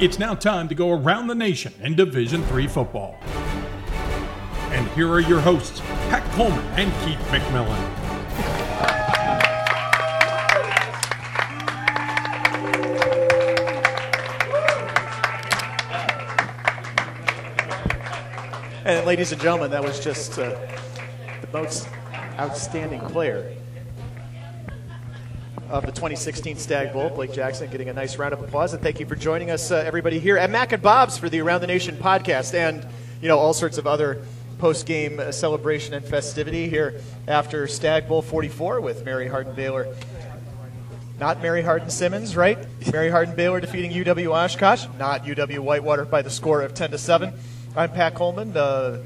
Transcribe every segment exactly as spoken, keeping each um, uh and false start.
It's now time to go around the nation in Division three football. And here are your hosts, Pat Coleman and Keith McMillan. And ladies and gentlemen, that was just uh, the most outstanding player of the twenty sixteen Stag Bowl, Blake Jackson, getting a nice round of applause. And thank you for joining us, uh, everybody, here at Mac and Bob's for the Around the Nation podcast, and, you know, all sorts of other post-game uh, celebration and festivity here after Stag Bowl forty-four with Mary Hardin-Baylor. Not Mary Hardin-Simmons, right? Mary Hardin-Baylor defeating U W Oshkosh, not U W Whitewater, by the score of ten to seven. I'm Pat Coleman, the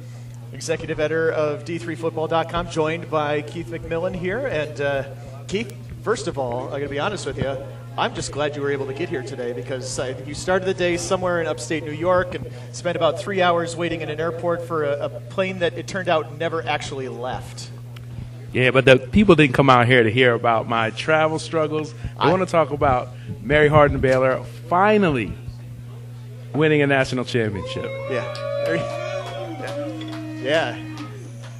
executive editor of d three football dot com, joined by Keith McMillan here. And uh, Keith, first of all, I'm going to be honest with you, I'm just glad you were able to get here today, because I think you started the day somewhere in upstate New York and spent about three hours waiting in an airport for a, a plane that it turned out never actually left. Yeah, but the people didn't come out here to hear about my travel struggles. I, I want to talk about Mary Hardin-Baylor finally winning a national championship. Yeah. Yeah.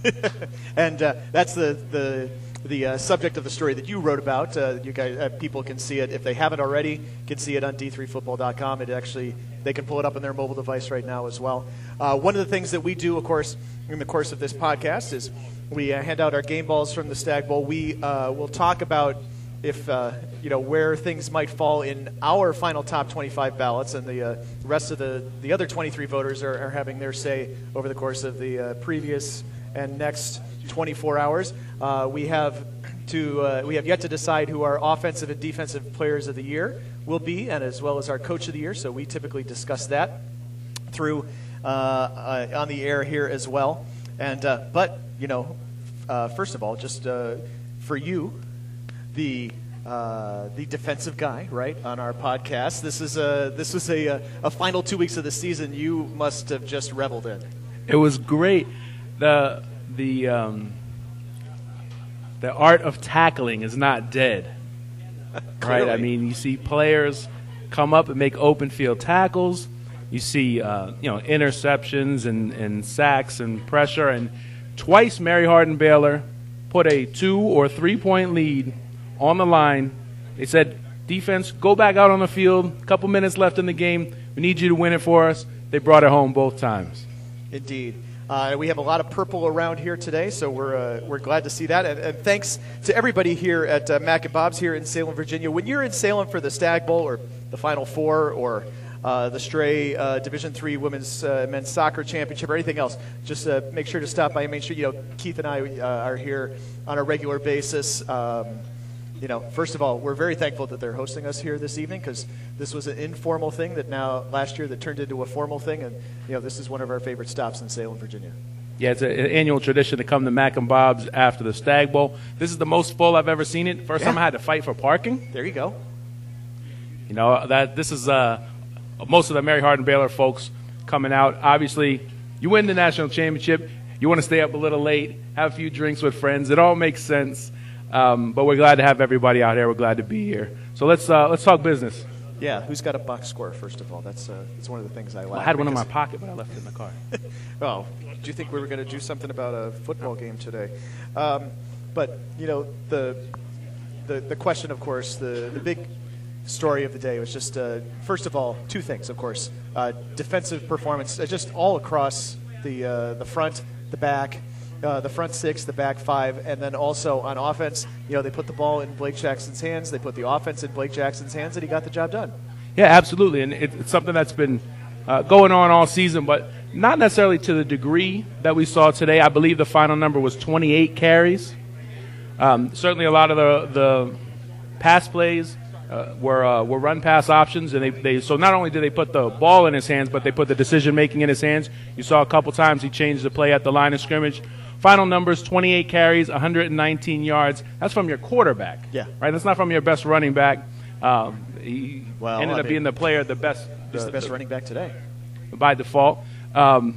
yeah. and uh, that's the... the The uh, subject of the story that you wrote about. Uh, you guys, uh, people can see it if they haven't already. Can see it on d three football dot com. It actually, they can pull it up on their mobile device right now as well. Uh, one of the things that we do, of course, in the course of this podcast is we uh, hand out our game balls from the Stag Bowl. We uh, will talk about if uh, you know where things might fall in our final top twenty-five ballots, and the uh, rest of the the other twenty-three voters are, are having their say over the course of the uh, previous and next twenty-four hours. Uh, we have to uh, we have yet to decide who our offensive and defensive players of the year will be, and as well as our coach of the year. So we typically discuss that through uh, uh, on the air here as well. And uh, but you know, uh, first of all, just uh, for you, the uh, the defensive guy, right, on our podcast. This is a this was a a final two weeks of the season. You must have just reveled in. It was great. The the. Um The art of tackling is not dead, right? I mean, you see players come up and make open field tackles. You see, uh, you know, interceptions and, and sacks and pressure. And twice Mary Hardin-Baylor put a two or three point lead on the line. They said, defense, go back out on the field. A couple minutes left in the game. We need you to win it for us. They brought it home both times. Indeed. Uh, we have a lot of purple around here today, so we're uh, we're glad to see that. And, and thanks to everybody here at uh, Mac and Bob's here in Salem, Virginia. When you're in Salem for the Stag Bowl or the Final Four or uh, the Stray uh, Division three Women's uh, Men's Soccer Championship or anything else, just uh, make sure to stop by and make sure, you know, Keith and I uh, are here on a regular basis. Um, you know, first of all, we're very thankful that they're hosting us here this evening, because this was an informal thing that now last year that turned into a formal thing, and you know, this is one of our favorite stops in Salem, Virginia. Yeah, it's a, an annual tradition to come to Mac and Bob's after the Stag Bowl. This is the most full I've ever seen it. First yeah. time I had to fight for parking. There you go. You know, that this is uh, most of the Mary Hardin-Baylor folks coming out. Obviously, you win the national championship, you want to stay up a little late, have a few drinks with friends. It all makes sense. Um, but we're glad to have everybody out here. We're glad to be here. So let's uh, let's talk business. Yeah, who's got a box score, first of all? That's uh, that's one of the things I like. Well, I had one in my pocket, but I left it in the car. Oh, do you think we were going to do something about a football game today? Um, but, you know, the the the question, of course, the, the big story of the day was just, uh, first of all, two things, of course. Uh, defensive performance, uh, just all across the uh, the front, the back, Uh, the front six, the back five, and then also on offense, you know, they put the ball in Blake Jackson's hands. They put the offense in Blake Jackson's hands, and he got the job done. Yeah, absolutely, and it, it's something that's been uh, going on all season, but not necessarily to the degree that we saw today. I believe the final number was twenty-eight carries. Um, certainly a lot of the, the pass plays uh, were uh, were run-pass options, and they, they so not only did they put the ball in his hands, but they put the decision-making in his hands. You saw a couple times he changed the play at the line of scrimmage. Final numbers, twenty-eight carries, one hundred nineteen yards. That's from your quarterback. Yeah. Right? That's not from your best running back. Um, he well, ended I up mean, being the player, the best. He's the, the best the, running back today. By default. Um,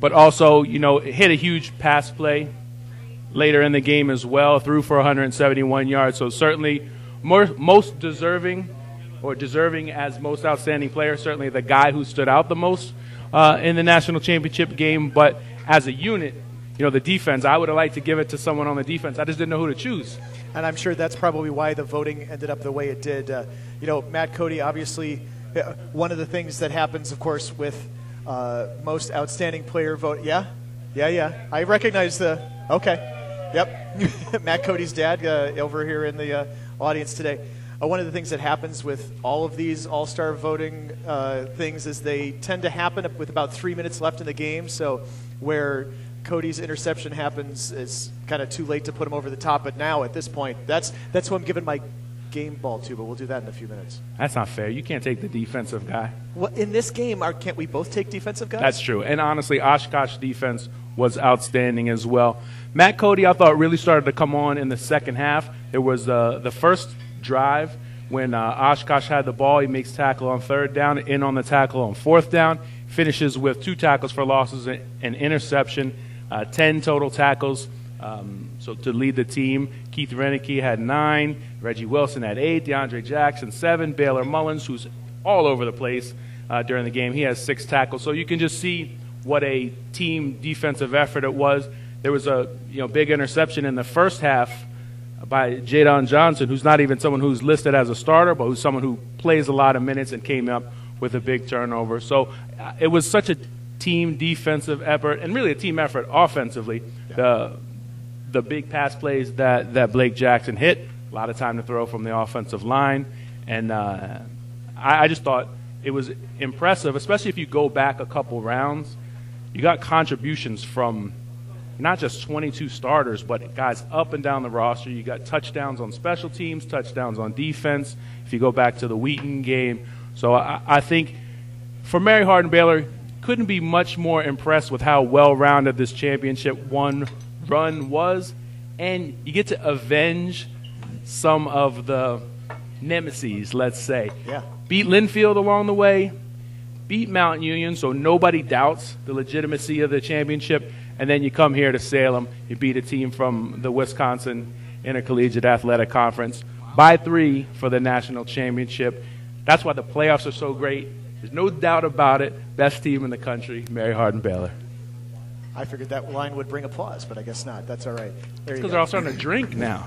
but also, you know, it hit a huge pass play later in the game as well, threw for one hundred seventy-one yards. So certainly more, most deserving or deserving as most outstanding player, certainly the guy who stood out the most uh, in the national championship game. But as a unit, you know, the defense, I would have liked to give it to someone on the defense. I just didn't know who to choose. And I'm sure that's probably why the voting ended up the way it did. Uh, you know, Matt Cody, obviously, uh, one of the things that happens, of course, with uh, most outstanding player vote. Yeah? Yeah, yeah. I recognize the – okay. Yep. Matt Cody's dad uh, over here in the uh, audience today. Uh, one of the things that happens with all of these all-star voting uh, things is they tend to happen with about three minutes left in the game, so where – Cody's interception happens, it's kind of too late to put him over the top. But now, at this point, that's that's who I'm giving my game ball to, but we'll do that in a few minutes. That's not fair. You can't take the defensive guy. Well, in this game, our, can't we both take defensive guys? That's true. And honestly, Oshkosh defense was outstanding as well. Matt Cody, I thought, really started to come on in the second half. There was uh, the first drive when uh, Oshkosh had the ball. He makes tackle on third down, in on the tackle on fourth down, finishes with two tackles for losses and an interception. Uh, ten total tackles um, so to lead the team. Keith Reneke had nine, Reggie Wilson had eight, DeAndre Jackson seven, Baylor Mullins, who's all over the place uh, during the game, he has six tackles. So you can just see what a team defensive effort it was. There was a you know big interception in the first half by Jadon Johnson, who's not even someone who's listed as a starter, but who's someone who plays a lot of minutes and came up with a big turnover. So uh, it was such a team defensive effort, and really a team effort offensively. Yeah. The the big pass plays that, that Blake Jackson hit, a lot of time to throw from the offensive line. And uh, I, I just thought it was impressive, especially if you go back a couple rounds. You got contributions from not just twenty-two starters, but guys up and down the roster. You got touchdowns on special teams, touchdowns on defense, if you go back to the Wheaton game. So I, I think for Mary Hardin-Baylor, couldn't be much more impressed with how well-rounded this championship one run was, and you get to avenge some of the nemeses, let's say. Yeah. Beat Linfield along the way, beat Mountain Union, so nobody doubts the legitimacy of the championship, and then you come here to Salem, you beat a team from the Wisconsin Intercollegiate Athletic Conference by three for the national championship. That's why the playoffs are so great. There's no doubt about it. Best team in the country, Mary Hardin-Baylor. I figured that line would bring applause, but I guess not. That's all right. There it's because they're all starting to drink now.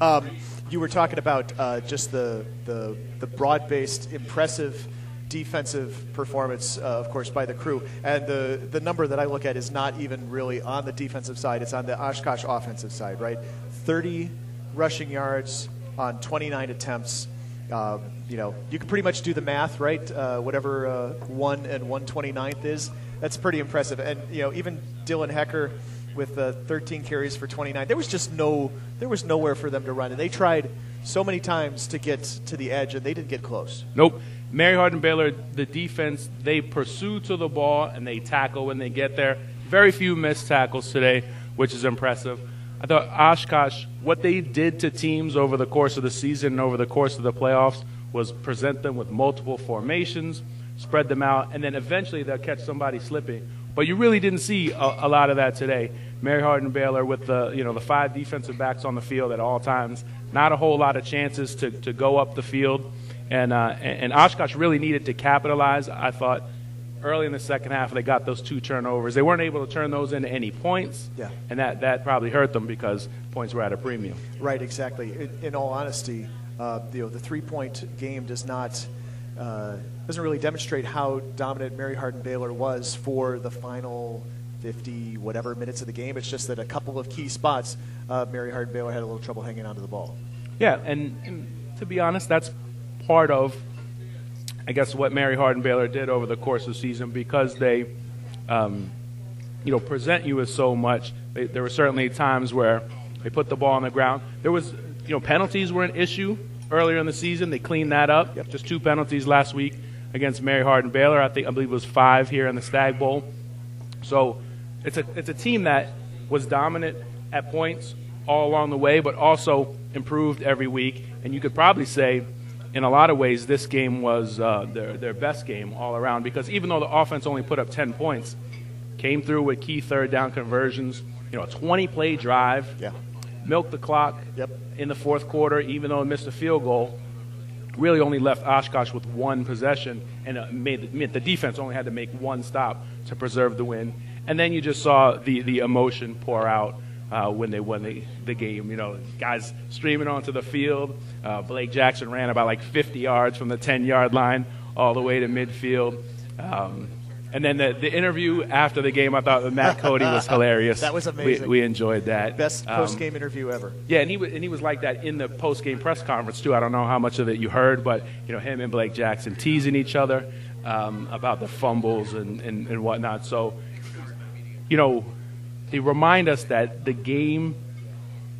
um, you were talking about uh, just the, the the broad-based, impressive defensive performance, uh, of course, by the crew. And the, the number that I look at is not even really on the defensive side. It's on the Oshkosh offensive side, right? thirty rushing yards on twenty-nine attempts. Um, you know, you can pretty much do the math, right? Uh, whatever uh, one and one twenty-ninth is, that's pretty impressive. And you know, even Dylan Hecker with uh, thirteen carries for twenty-nine, there was just no, there was nowhere for them to run, and they tried so many times to get to the edge, and they didn't get close. Nope. Mary Hardin-Baylor, the defense, they pursue to the ball and they tackle when they get there. Very few missed tackles today, which is impressive. I thought Oshkosh, what they did to teams over the course of the season and over the course of the playoffs was present them with multiple formations, spread them out, and then eventually they'll catch somebody slipping. But you really didn't see a, a lot of that today. Mary Hardin-Baylor with the you know the five defensive backs on the field at all times, not a whole lot of chances to, to go up the field. And, uh, and, and Oshkosh really needed to capitalize, I thought. Early in the second half, they got those two turnovers. They weren't able to turn those into any points, yeah. and that, that probably hurt them because points were at a premium. Right, exactly. In, in all honesty, uh, you know, the three-point game does not uh, doesn't really demonstrate how dominant Mary Hardin-Baylor was for the final fifty whatever minutes of the game. It's just that a couple of key spots, uh, Mary Hardin-Baylor had a little trouble hanging onto the ball. Yeah, and, and to be honest, that's part of. I guess what Mary Hardin-Baylor did over the course of the season, because they, um, you know, present you with so much. They, there were certainly times where they put the ball on the ground. There was, you know, penalties were an issue earlier in the season. They cleaned that up. Yep. Just two penalties last week against Mary Hardin-Baylor. I think I believe it was five here in the Stag Bowl. So it's a it's a team that was dominant at points all along the way, but also improved every week. And you could probably say, in a lot of ways, this game was uh, their, their best game all around, because even though the offense only put up ten points, came through with key third down conversions, you know, a twenty-play drive, yeah. milked the clock yep. in the fourth quarter, even though it missed a field goal. really only left Oshkosh with one possession, and uh, made, meant the defense only had to make one stop to preserve the win. And then you just saw the, the emotion pour out uh, when they won the, the game. You know, guys streaming onto the field. Uh, Blake Jackson ran about like fifty yards from the ten-yard line all the way to midfield. Um, and then the, the interview after the game, I thought with Matt Cody was hilarious. That was amazing. We, we enjoyed that. Best post-game um, interview ever. Yeah, and he, was, and he was like that in the post-game press conference, too. I don't know how much of it you heard, but, you know, him and Blake Jackson teasing each other um, about the fumbles and, and, and whatnot. So, you know, they remind us that the game,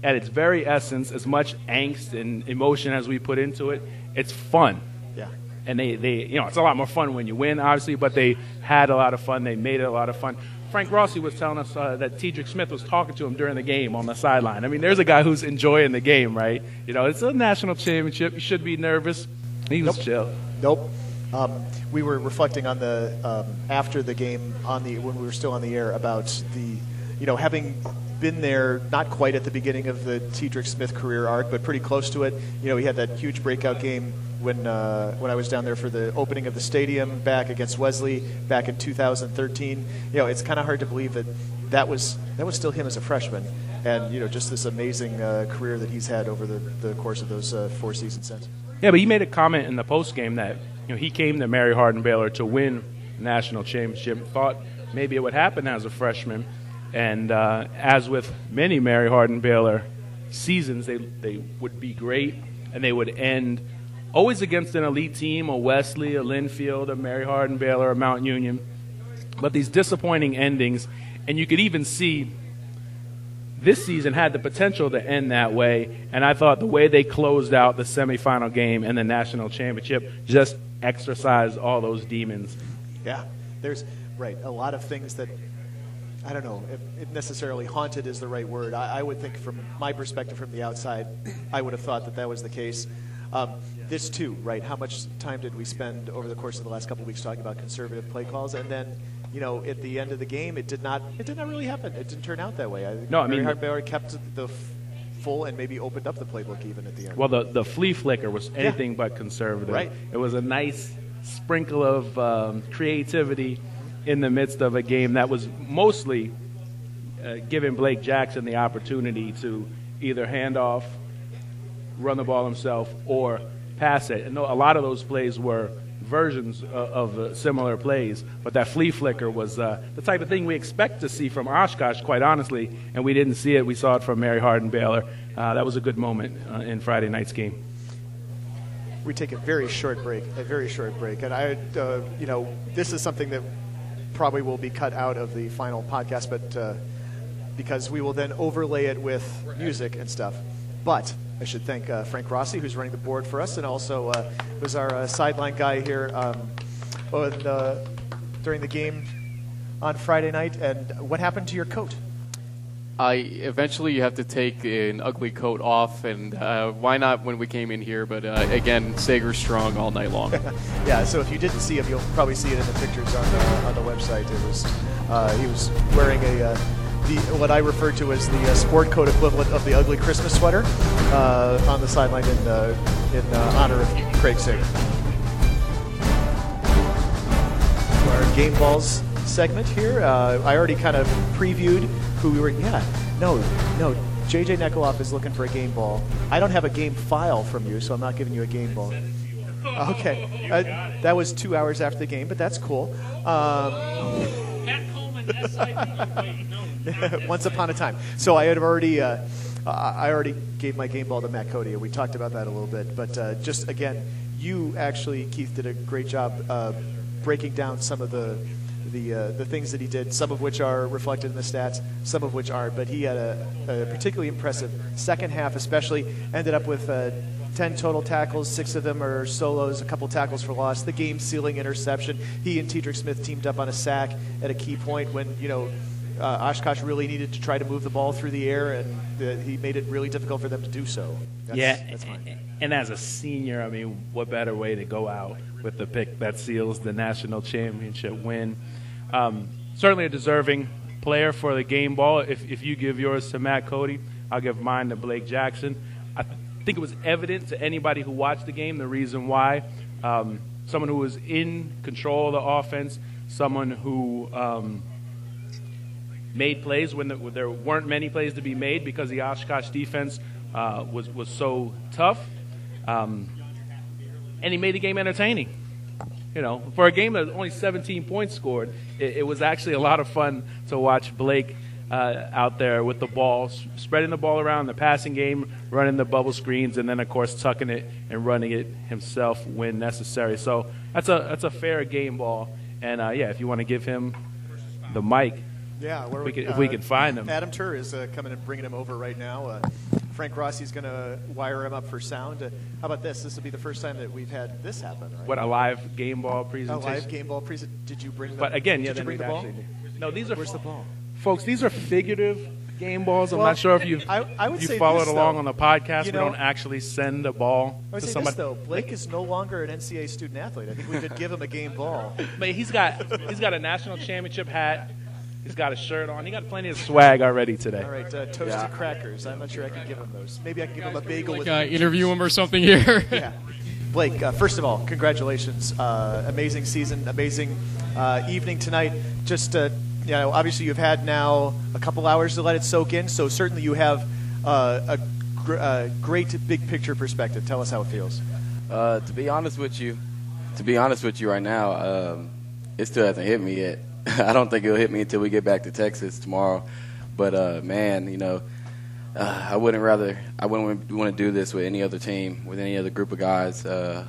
at its very essence, as much angst and emotion as we put into it, it's fun. Yeah. And they, they, you know, it's a lot more fun when you win, obviously, but they had a lot of fun. They made it a lot of fun. Frank Rossi was telling us uh, that Tedrick Smith was talking to him during the game on the sideline. I mean, there's a guy who's enjoying the game, right? You know, it's a national championship. You should be nervous. He was nope. chill. Nope. Um, we were reflecting on the um, after the game on the when we were still on the air about the, you know, having been there not quite at the beginning of the Tedrick Smith career arc, but pretty close to it. You know, he had that huge breakout game when uh, when I was down there for the opening of the stadium back against Wesley back in two thousand thirteen. You know, it's kind of hard to believe that that was that was still him as a freshman, and you know, just this amazing uh, career that he's had over the, the course of those uh, four seasons since. Yeah, but he made a comment in the post game that, you know, he came to Mary Hardin-Baylor to win national championship, thought maybe it would happen as a freshman. And uh, as with many Mary Hardin-Baylor seasons, they, they would be great, and they would end always against an elite team, a Wesley, a Linfield, a Mary Hardin-Baylor, a Mountain Union. But these disappointing endings, and you could even see this season had the potential to end that way, and I thought the way they closed out the semifinal game and the national championship just exercised all those demons. Yeah, there's, right, a lot of things that, I don't know, if, if necessarily haunted is the right word. I, I would think from my perspective from the outside, I would have thought that that was the case. Um, this too, right, how much time did we spend over the course of the last couple of weeks talking about conservative play calls, and then, you know, at the end of the game, it did not it did not really happen. It didn't turn out that way. I think no, I mean, Hardin-Baylor kept the f- full and maybe opened up the playbook even at the end. Well, the, the flea flicker was anything yeah. but conservative. Right. It was a nice sprinkle of um, creativity in the midst of a game that was mostly uh, giving Blake Jackson the opportunity to either hand off, run the ball himself, or pass it. And a lot of those plays were versions of, of uh, similar plays, but that flea flicker was uh, the type of thing we expect to see from Oshkosh, quite honestly, and we didn't see it. We saw it from Mary Hardin-Baylor. Uh, that was a good moment uh, in Friday night's game. We take a very short break, a very short break, and I, uh, you know, this is something that probably will be cut out of the final podcast, but uh, because we will then overlay it with music and stuff. But I should thank uh, Frank Rossi, who's running the board for us, and also uh, was our uh, sideline guy here um, on, uh, during the game on Friday night. And what happened to your coat? I eventually you have to take an ugly coat off, and uh, why not when we came in here? But uh, again, Sager strong all night long. Yeah. So if you didn't see him, you'll probably see it in the pictures on the, on the website. It was uh, he was wearing a uh, the, what I refer to as the uh, sport coat equivalent of the ugly Christmas sweater uh, on the sideline in uh, in uh, honor of Craig Sager. Our game balls segment here. Uh, I already kind of previewed who we were. Yeah, no, no. J J Nekoloff is looking for a game ball. I don't have a game file from you, so I'm not giving you a game ball. Okay, uh, that was two hours after the game, but that's cool. Pat Coleman, S I D. Once upon a time. So I had already, uh, I already gave my game ball to Matt Cody. We talked about that a little bit, but uh, just again, you actually, Keith, did a great job uh, breaking down some of the. The, uh, the things that he did, some of which are reflected in the stats, some of which aren't, but he had a, a particularly impressive second half, especially ended up with uh, ten total tackles, six of them are solos, a couple tackles for loss, the game-sealing interception. He and Tedrick Smith teamed up on a sack at a key point when, you know, uh, Oshkosh really needed to try to move the ball through the air, and the, he made it really difficult for them to do so. That's, yeah, that's fine. And as a senior, I mean, what better way to go out with the pick that seals the national championship win? Um, certainly a deserving player for the game ball. If if you give yours to Matt Cody, I'll give mine to Blake Jackson. I, think it was evident to anybody who watched the game the reason why. Um, someone who was in control of the offense, someone who um, made plays when, the, when there weren't many plays to be made because the Oshkosh defense uh, was, was so tough. Um, and he made the game entertaining. You know, for a game that only seventeen points scored, it, it was actually a lot of fun to watch Blake uh, out there with the ball, spreading the ball around, the passing game, running the bubble screens, and then, of course, tucking it and running it himself when necessary. So that's a that's a fair game ball. And, uh, yeah, if you want to give him the mic, yeah, where we, we could, uh, if we can find him. Adam Turr is uh, coming and bringing him over right now. Uh, Frank Rossi's going to wire him up for sound. Uh, how about this? This will be the first time that we've had this happen, right? What, a live game ball presentation? A live game ball presentation. Did you bring the ball? But again, yeah, did you bring the ball? No, these are, where's the ball? Folks, these are figurative game balls. I'm well, not sure if you've, I, I would you say followed this, along though, on the podcast. You know, we don't actually send a ball I would to say somebody. This, though, Blake is no longer an N C A A student athlete. I think we could give him a game ball. But he's got he's got a national championship hat. He's got a shirt on. He got plenty of swag already today. All right, uh, toasted yeah. crackers. I'm not sure I can give him those. Maybe I can give him a bagel. Like, with uh, interview him or something here. Yeah, Blake. Uh, first of all, congratulations! Uh, amazing season, amazing uh, evening tonight. Just, uh, you know, obviously you've had now a couple hours to let it soak in. So certainly you have uh, a gr- uh, great big picture perspective. Tell us how it feels. Uh, to be honest with you, to be honest with you, right now, um, it still hasn't hit me yet. I don't think it'll hit me until we get back to Texas tomorrow. But, uh, man, you know, uh, I wouldn't rather – I wouldn't want to do this with any other team, with any other group of guys. Uh,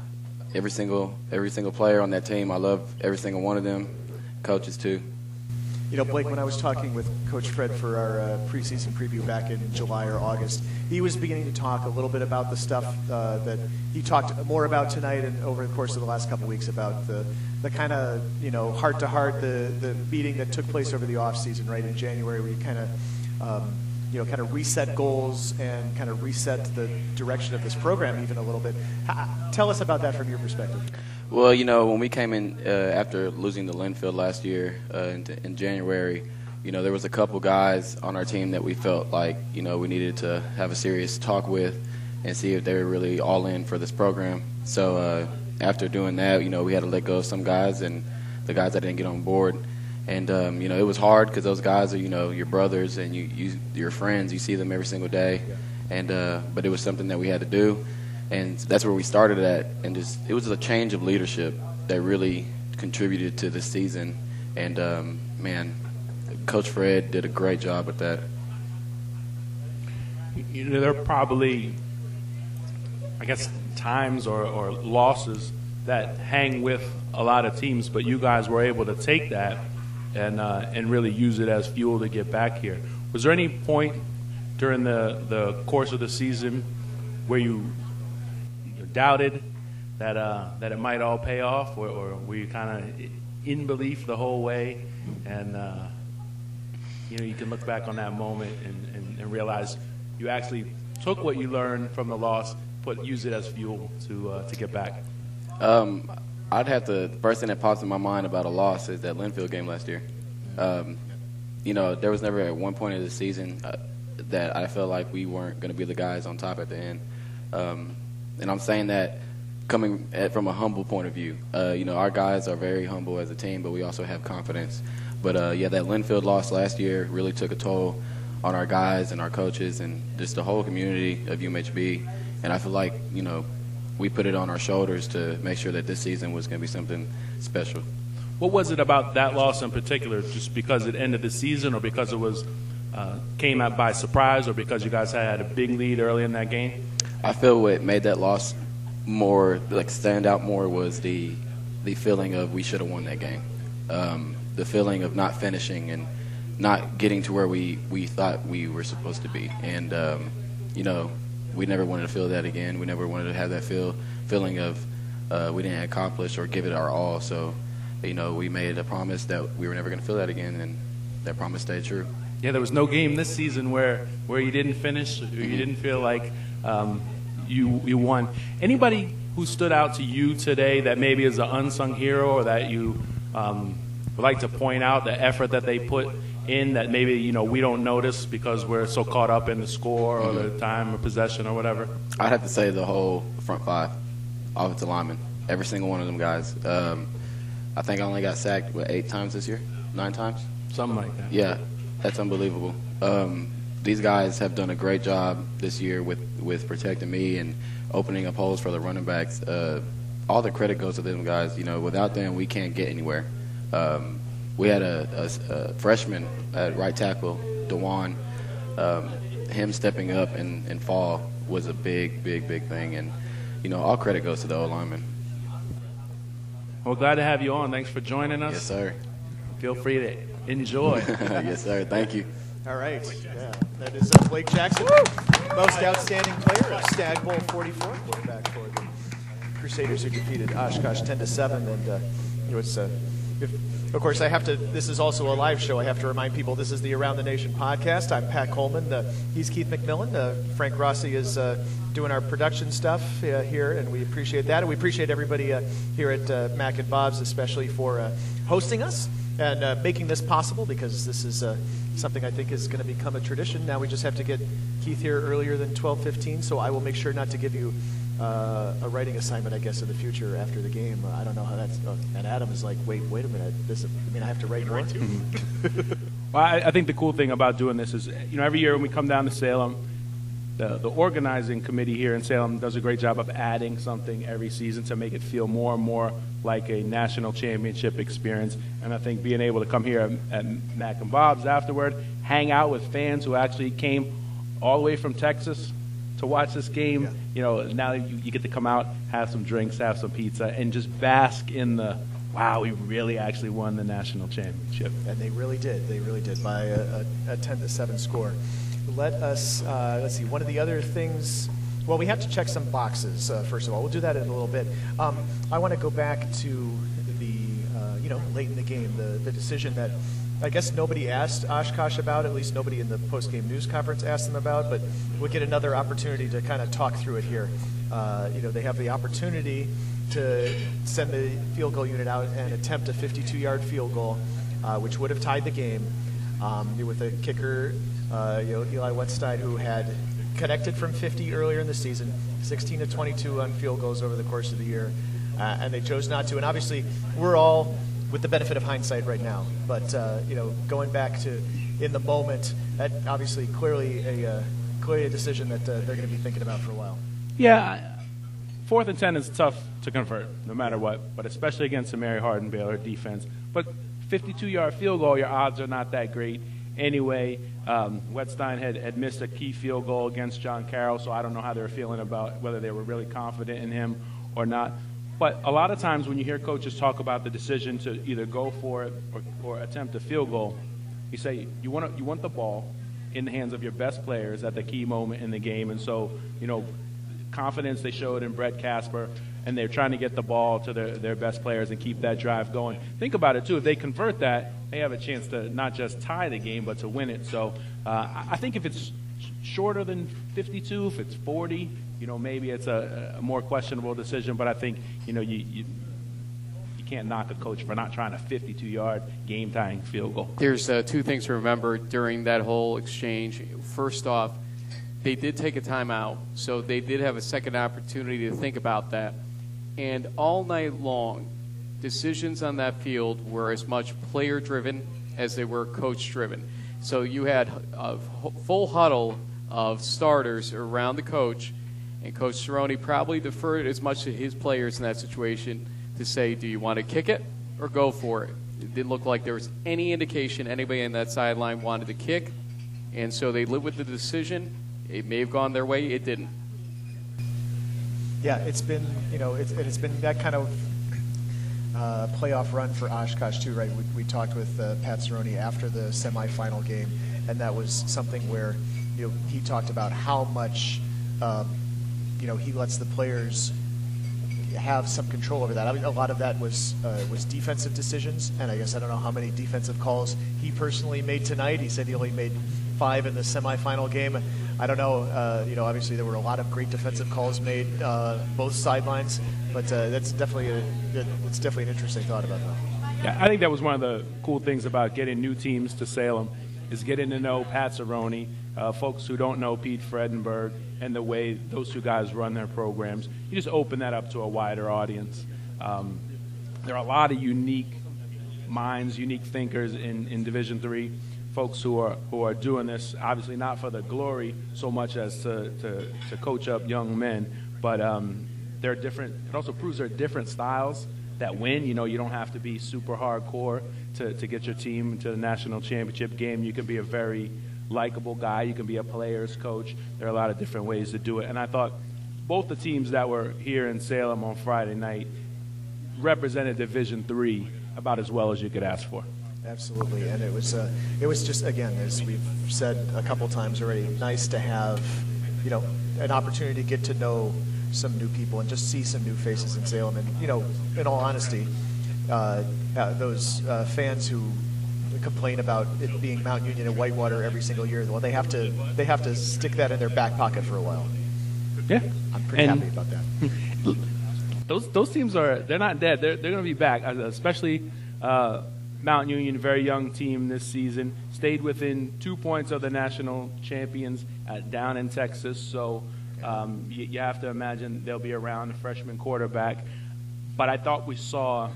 every single every single player on that team, I love every single one of them, coaches too. You know, Blake, when I was talking with Coach Fred for our uh, preseason preview back in July or August, he was beginning to talk a little bit about the stuff uh, that he talked more about tonight and over the course of the last couple of weeks about the, the kind of, you know, heart-to-heart, the, the meeting that took place over the offseason, right, in January, where you kind of, um, you know, kind of reset goals and kind of reset the direction of this program even a little bit. How, tell us about that from your perspective. Well, you know, when we came in uh, after losing to Linfield last year uh, in, in January, you know, there was a couple guys on our team that we felt like, you know, we needed to have a serious talk with and see if they were really all in for this program. So uh, after doing that, you know, we had to let go of some guys and the guys that didn't get on board. And, um, you know, it was hard because those guys are, you know, your brothers and you, you your friends. You see them every single day. And uh, but it was something that we had to do. And that's where we started at, and just it was a change of leadership that really contributed to this season. And um, man, Coach Fred did a great job with that. You know, there are probably, I guess, times or, or losses that hang with a lot of teams, but you guys were able to take that and uh, and really use it as fuel to get back here. Was there any point during the the course of the season where you doubted that uh, that it might all pay off, or, or were you kind of in belief the whole way? And uh, you know, you can look back on that moment and, and, and realize you actually took what you learned from the loss, put use it as fuel to uh, to get back. Um, I'd have to. The first thing that pops in my mind about a loss is that Linfield game last year. Um, you know, there was never at one point of the season uh, that I felt like we weren't going to be the guys on top at the end. Um, And I'm saying that coming at, from a humble point of view. Uh, you know, our guys are very humble as a team, but we also have confidence. But, uh, yeah, that Linfield loss last year really took a toll on our guys and our coaches and just the whole community of U M H B. And I feel like, you know, we put it on our shoulders to make sure that this season was going to be something special. What was it about that loss in particular, just because it ended the season or because it was uh, came out by surprise or because you guys had a big lead early in that game? I feel what made that loss more, like, stand out more was the the feeling of we should have won that game. Um, the feeling of not finishing and not getting to where we, we thought we were supposed to be. And, um, you know, we never wanted to feel that again. We never wanted to have that feel feeling of uh, we didn't accomplish or give it our all. So, you know, we made a promise that we were never going to feel that again, and that promise stayed true. Yeah, there was no game this season where, where you didn't finish, or you mm-hmm. didn't feel like Um, you you won. Anybody who stood out to you today that maybe is an unsung hero or that you um, would like to point out the effort that they put in that maybe, you know, we don't notice because we're so caught up in the score or mm-hmm. the time or possession or whatever? I'd have to say the whole front five, offensive linemen, every single one of them guys. Um, I think I only got sacked, what, eight times this year? Nine times? Something like that. Yeah, that's unbelievable. Um, these guys have done a great job this year with, with protecting me and opening up holes for the running backs. Uh, all the credit goes to them guys. You know, without them, we can't get anywhere. Um, we had a, a, a freshman at right tackle, DeJuan. Um, him stepping up and, and fall was a big, big, big thing. And, you know, all credit goes to the O-lineman. Well, glad to have you on. Thanks for joining us. Yes, sir. Feel free to enjoy. Yes, sir. Thank you. All right. Yeah, that is uh, Blake Jackson, Woo! Most outstanding player of Stag Bowl forty-four quarterback for the Crusaders, who defeated Oshkosh ten to seven. And uh, you know, it's uh, if, of course, I have to. This is also a live show. I have to remind people this is the Around the Nation podcast. I'm Pat Coleman. Uh, he's Keith McMillan. Uh, Frank Rossi is uh, doing our production stuff uh, here, and we appreciate that. And we appreciate everybody uh, here at uh, Mac and Bob's, especially for uh, hosting us and uh, making this possible, because this is uh, something I think is going to become a tradition. Now we just have to get Keith here earlier than twelve fifteen, so I will make sure not to give you uh, a writing assignment, I guess, in the future after the game. Uh, I don't know how that's... Uh, and Adam is like, wait, wait a minute. This, I mean, I have to write more? Well, I, I think the cool thing about doing this is, you know, every year when we come down to Salem, the, the organizing committee here in Salem does a great job of adding something every season to make it feel more and more like a national championship experience. And I think being able to come here at, at Mac and Bob's afterward, hang out with fans who actually came all the way from Texas to watch this game, yeah. you know, now you, you get to come out, have some drinks, have some pizza, and just bask in the, wow, we really actually won the national championship. And they really did. They really did by a, a, a ten to seven score. Let us, uh, let's see, one of the other things, well, we have to check some boxes, uh, first of all. We'll do that in a little bit. Um, I want to go back to the, uh, you know, late in the game, the, the decision that I guess nobody asked Oshkosh about, at least nobody in the post-game news conference asked them about, but we'll get another opportunity to kind of talk through it here. Uh, you know, they have the opportunity to send the field goal unit out and attempt a fifty-two-yard field goal, uh, which would have tied the game um, with a kicker, Uh, you know, Eli Wetstein, who had connected from fifty earlier in the season, sixteen to twenty-two on field goals over the course of the year, uh, and they chose not to. And obviously, we're all with the benefit of hindsight right now. But uh, you know, going back to in the moment, that obviously clearly a uh, clearly a decision that uh, they're going to be thinking about for a while. Yeah, fourth and ten is tough to convert, no matter what, but especially against the Mary Hardin-Baylor defense. But fifty-two-yard field goal, your odds are not that great anyway. Um, Wetstein had, had missed a key field goal against John Carroll, so I don't know how they were feeling about whether they were really confident in him or not. But a lot of times when you hear coaches talk about the decision to either go for it or, or attempt a field goal, you say you want to, you want the ball in the hands of your best players at the key moment in the game. And so, you know, confidence they showed in Brett Casper, and they're trying to get the ball to their, their best players and keep that drive going. Think about it, too. If they convert that, they have a chance to not just tie the game but to win it. So uh, I think if it's shorter than fifty-two, if it's forty, you know, maybe it's a, a more questionable decision. But I think, you know, you, you you can't knock a coach for not trying a fifty-two-yard game-tying field goal. There's uh, two things to remember during that whole exchange. First off, they did take a timeout, so they did have a second opportunity to think about that. And all night long, decisions on that field were as much player-driven as they were coach-driven. So you had a full huddle of starters around the coach, and Coach Cerrone probably deferred as much to his players in that situation to say, do you want to kick it or go for it? It didn't look like there was any indication anybody on that sideline wanted to kick, and so they lived with the decision. It may have gone their way. It didn't. Yeah, it's been, you know, it's, it's been that kind of uh, playoff run for Oshkosh, too, right? We, we talked with uh, Pat Cerrone after the semifinal game, and that was something where, you know, he talked about how much, uh, you know, he lets the players have some control over that. I mean, a lot of that was uh, was defensive decisions, and I guess I don't know how many defensive calls he personally made tonight. He said he only made five in the semifinal game. I don't know, uh, you know, obviously there were a lot of great defensive calls made, uh, both sidelines, but uh, that's definitely a, that's definitely an interesting thought about that. Yeah, I think that was one of the cool things about getting new teams to Salem is getting to know Pat Cerrone, uh, folks who don't know Pete Fredenberg, and the way those two guys run their programs. You just open that up to a wider audience. Um, there are a lot of unique minds, unique thinkers in, in Division three, folks who are who are doing this, obviously not for the glory so much as to, to, to coach up young men, but um, they're different. It also proves there are different styles that win. You know, you don't have to be super hardcore to, to get your team to the national championship game. You can be a very likable guy. You can be a player's coach. There are a lot of different ways to do it. And I thought both the teams that were here in Salem on Friday night represented Division three about as well as you could ask for. Absolutely. And it was uh, it was just, again, as we've said a couple times already, nice to have, you know, an opportunity to get to know some new people and just see some new faces in Salem. And, you know, in all honesty, uh, uh, those uh, fans who complain about it being Mountain Union and Whitewater every single year, well, they have to they have to stick that in their back pocket for a while. Yeah. I'm pretty and happy about that. Those those teams are, they're not dead. They're, they're going to be back, especially uh, Mountain Union, very young team this season. Stayed within two points of the national champions at, down in Texas, so Um, you, you have to imagine they'll be around the freshman quarterback. But I thought we saw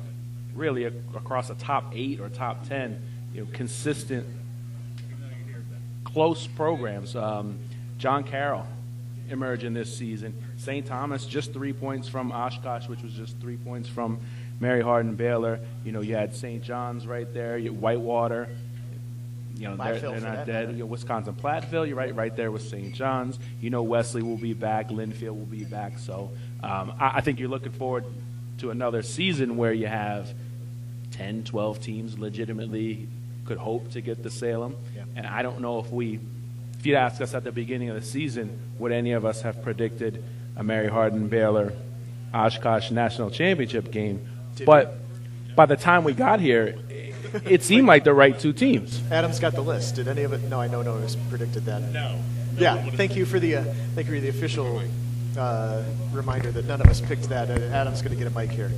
really a, across a top eight or top ten, you know, consistent, close programs. Um, John Carroll emerging this season. Saint Thomas just three points from Oshkosh, which was just three points from Mary Hardin-Baylor. You know, you had Saint John's right there, you had Whitewater. You know, they're, they're not dead. You know, Wisconsin Platteville, you're right, right there with Saint John's. You know, Wesley will be back. Linfield will be back. So um, I, I think you're looking forward to another season where you have ten, twelve teams legitimately could hope to get to Salem. Yeah. And I don't know if we, if you'd asked us at the beginning of the season, would any of us have predicted a Mary Hardin-Baylor Oshkosh National Championship game? Did but we? By the time we got here, it seemed like the right two teams. Adam's got the list. Did any of it? No, I know no one has predicted that. No. no yeah. Thank you for the uh, thank you for the official uh, reminder that none of us picked that. Adam's going to get a mic here.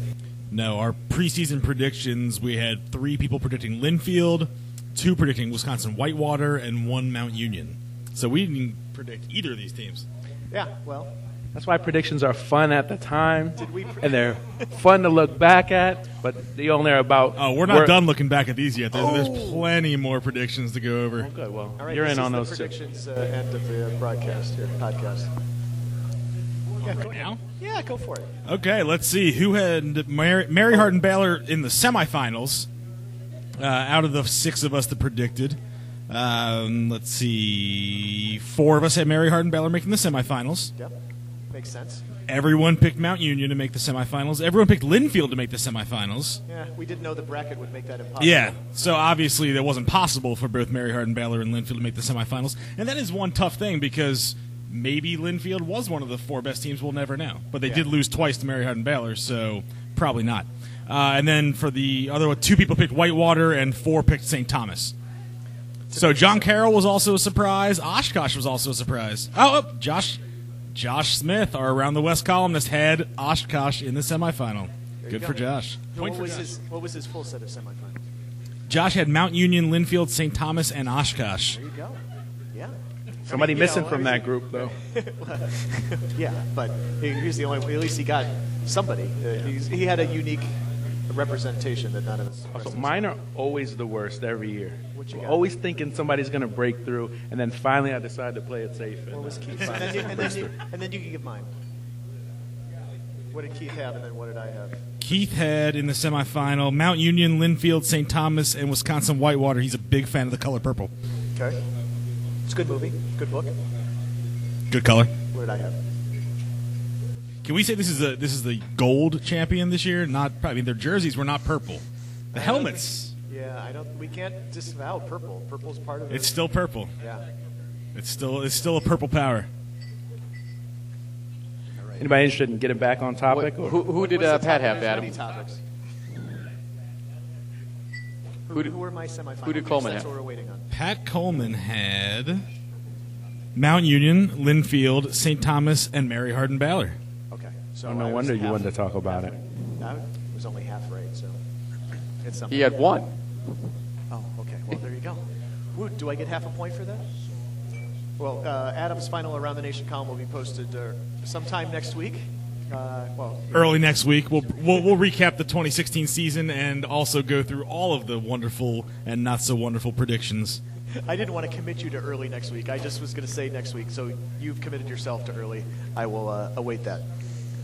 No, our preseason predictions, we had three people predicting Linfield, two predicting Wisconsin Whitewater, and one Mount Union. So we didn't predict either of these teams. Yeah. Well, that's why predictions are fun at the time, Did we and they're fun to look back at, but they only are about... Oh, we're not we're, done looking back at these yet. There's, oh. there's plenty more predictions to go over. Okay, well, right, you're in on those two. This is the predictions end of the broadcast here, podcast. Yeah, right now? Yeah, go for it. Okay, let's see. Who had Mary, Mary Hardin-Baylor in the semifinals uh, out of the six of us that predicted? Um, let's see. Four of us had Mary Hardin-Baylor making the semifinals. Yep. Makes sense. Everyone picked Mount Union to make the semifinals. Everyone picked Linfield to make the semifinals. Yeah, we didn't know the bracket would make that impossible. Yeah, so obviously that wasn't possible for both Mary Hardin-Baylor and Linfield to make the semifinals. And that is one tough thing because maybe Linfield was one of the four best teams. We'll never know. But they yeah. did lose twice to Mary Hardin-Baylor, so probably not. Uh, and then for the other one, two people picked Whitewater and four picked Saint Thomas. So John Carroll was also a surprise. Oshkosh was also a surprise. Oh, oh Josh... Josh Smith, our Around the West columnist, had Oshkosh in the semifinal. Good go. for Josh. No, Point what, for was Josh. His, what was his full set of semifinals? Josh had Mount Union, Linfield, Saint Thomas, and Oshkosh. There you go. Yeah. Somebody I mean, missing know, from that group, though. Yeah, but he's the only. At least he got somebody. Uh, he's, he had a unique representation that none of us. Also, mine are always the worst every year. I'm always thinking somebody's going to break through, and then finally I decide to play it safe. And, was Keith? and, then you, and, then you, and then you can give mine. What did Keith have, and then what did I have? Keith had in the semifinal Mount Union, Linfield, Saint Thomas, and Wisconsin Whitewater. He's a big fan of The Color Purple. Okay. It's a good movie. Good book. Good color. What did I have? Can we say this is the this is the gold champion this year? Not probably. I mean, their jerseys were not purple. The helmets. Yeah, I don't. We can't disavow purple. Purple's part of it. It's still purple. Yeah, it's still it's still a purple power. Anybody interested in getting back on topic? What, who, who did uh, Pat have, Adam? Who, who were my semifinals? Who did Coleman have? That's what we're waiting on. Pat Coleman had Mount Union, Linfield, Saint Thomas, and Mary Hardin-Baylor. Okay, so oh, no wonder you wanted to talk about it. I was only half right, so. It's something. He had one. Oh, okay. Well, there you go. Woo, do I get half a point for that? Well, uh, Adam's final Around the Nation column will be posted uh, sometime next week. Uh, well, early next week, we'll, we'll we'll recap the twenty sixteen season and also go through all of the wonderful and not so wonderful predictions. I didn't want to commit you to early next week. I just was going to say next week. So you've committed yourself to early. I will uh, await that.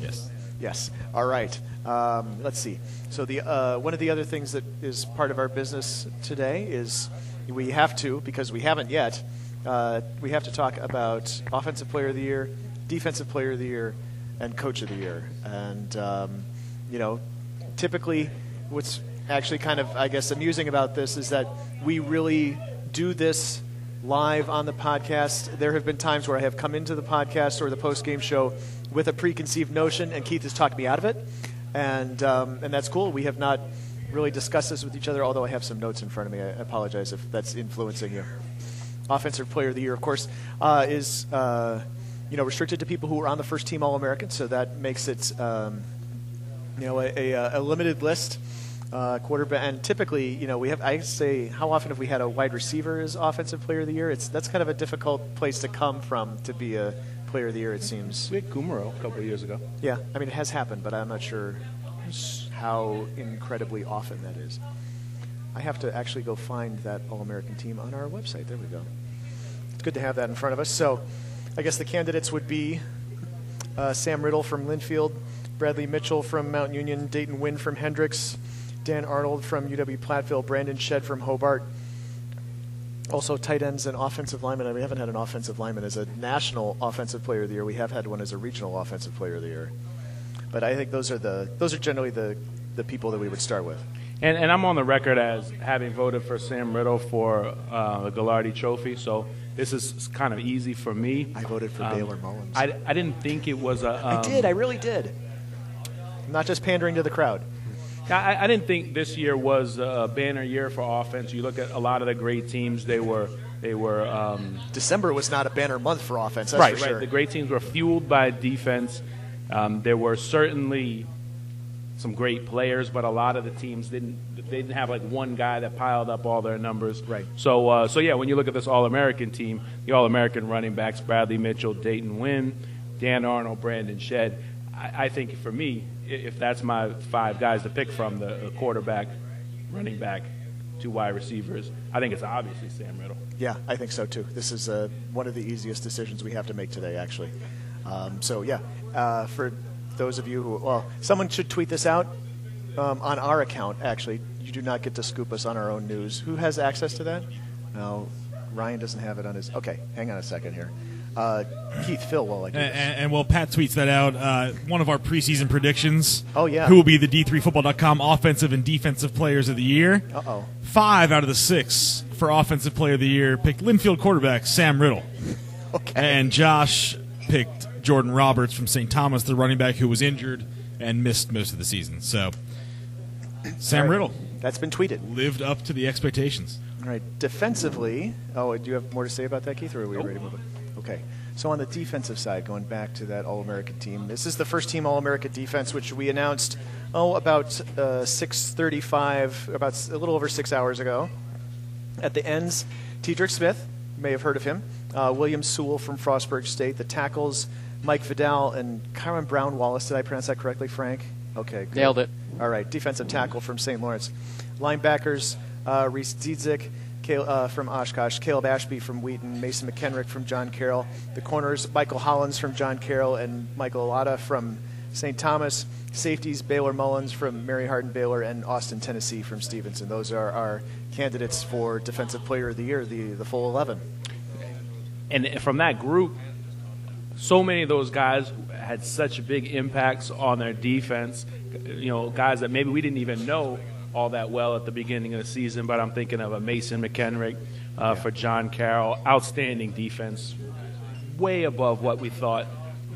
Yes. Yes. All right. Um, let's see. So the uh, one of the other things that is part of our business today is we have to, because we haven't yet, uh, we have to talk about Offensive Player of the Year, Defensive Player of the Year, and Coach of the Year. And, um, you know, typically what's actually kind of, I guess, amusing about this is that we really do this live on the podcast. There have been times where I have come into the podcast or the post-game show with a preconceived notion, and Keith has talked me out of it. And, um, and that's cool. We have not really discussed this with each other, although I have some notes in front of me. I apologize if that's influencing you. Offensive Player of the Year, of course, uh, is... Uh, you know, restricted to people who were on the first team All-American, so that makes it, um, you know, a, a, a limited list. Uh, quarterback, and typically, you know, we have, I say, how often have we had a wide receiver as Offensive Player of the Year? It's, that's kind of a difficult place to come from to be a Player of the Year, it seems. We had Kumaro a couple of years ago. Yeah, I mean, it has happened, but I'm not sure how incredibly often that is. I have to actually go find that All-American team on our website. There we go. It's good to have that in front of us. So, I guess the candidates would be uh, Sam Riddle from Linfield, Bradley Mitchell from Mountain Union, Dayton Wynn from Hendricks, Dan Arnold from U W-Platteville, Brandon Shedd from Hobart. Also tight ends and offensive linemen. I mean, we haven't had an offensive lineman as a national Offensive Player of the Year. We have had one as a regional Offensive Player of the Year. But I think those are the those are generally the, the people that we would start with. And, and I'm on the record as having voted for Sam Riddle for uh, the Ghilardi Trophy, so this is kind of easy for me. I voted for um, Baylor Mullins. I, I didn't think it was a... Um, I did. I really did. I'm not just pandering to the crowd. I, I didn't think this year was a banner year for offense. You look at a lot of the great teams, they were... They were um, December was not a banner month for offense, that's right, for sure. Right. The great teams were fueled by defense. Um, there were certainly... some great players, but a lot of the teams didn't. They didn't have like one guy that piled up all their numbers. Right. So, uh, so yeah, when you look at this All-American team, the All-American running backs: Bradley Mitchell, Dayton Wynn, Dan Arnold, Brandon Shedd. I, I think for me, if that's my five guys to pick from, the, the quarterback, running back, two wide receivers, I think it's obviously Sam Riddle. Yeah, I think so too. This is uh, one of the easiest decisions we have to make today, actually. Um, so yeah, uh, for. Those of you who, well, someone should tweet this out um, on our account, actually. You do not get to scoop us on our own news. Who has access to that? No, Ryan doesn't have it on his. Okay, hang on a second here. Uh, Keith, Phil, while I do this. And, and while Pat tweets that out, uh, one of our preseason predictions. Oh, yeah. Who will be the D three football dot com offensive and defensive players of the year? Uh-oh. Five out of the six for offensive player of the year picked Linfield quarterback Sam Riddle. Okay. And Josh picked Jordan Roberts from Saint Thomas, the running back who was injured and missed most of the season. So, Sam right. Riddle. That's been tweeted. Lived up to the expectations. All right. Defensively. Oh, do you have more to say about that, Keith, or are we nope. ready to move on? Okay. So, on the defensive side, going back to that All-American team, this is the first team All-America defense, which we announced, oh, about uh, six thirty-five, about a little over six hours ago. At the ends, Tedrick Smith, you may have heard of him, uh, William Sewell from Frostburg State, the tackles, Mike Vidal and Kyron Brown Wallace. Did I pronounce that correctly, Frank? Okay. Good. Nailed it. All right. Defensive tackle from Saint Lawrence. Linebackers, uh, Reese Dzidzik uh, from Oshkosh, Caleb Ashby from Wheaton, Mason McKenrick from John Carroll. The corners, Michael Hollins from John Carroll and Michael Alata from Saint Thomas. Safeties, Baylor Mullins from Mary Hardin-Baylor and Austin, Tennessee from Stevenson. Those are our candidates for Defensive Player of the Year, the, the full eleven. And from that group, so many of those guys had such big impacts on their defense, you know, guys that maybe we didn't even know all that well at the beginning of the season, but I'm thinking of a Mason McKenrick uh, yeah. for John Carroll. Outstanding defense, way above what we thought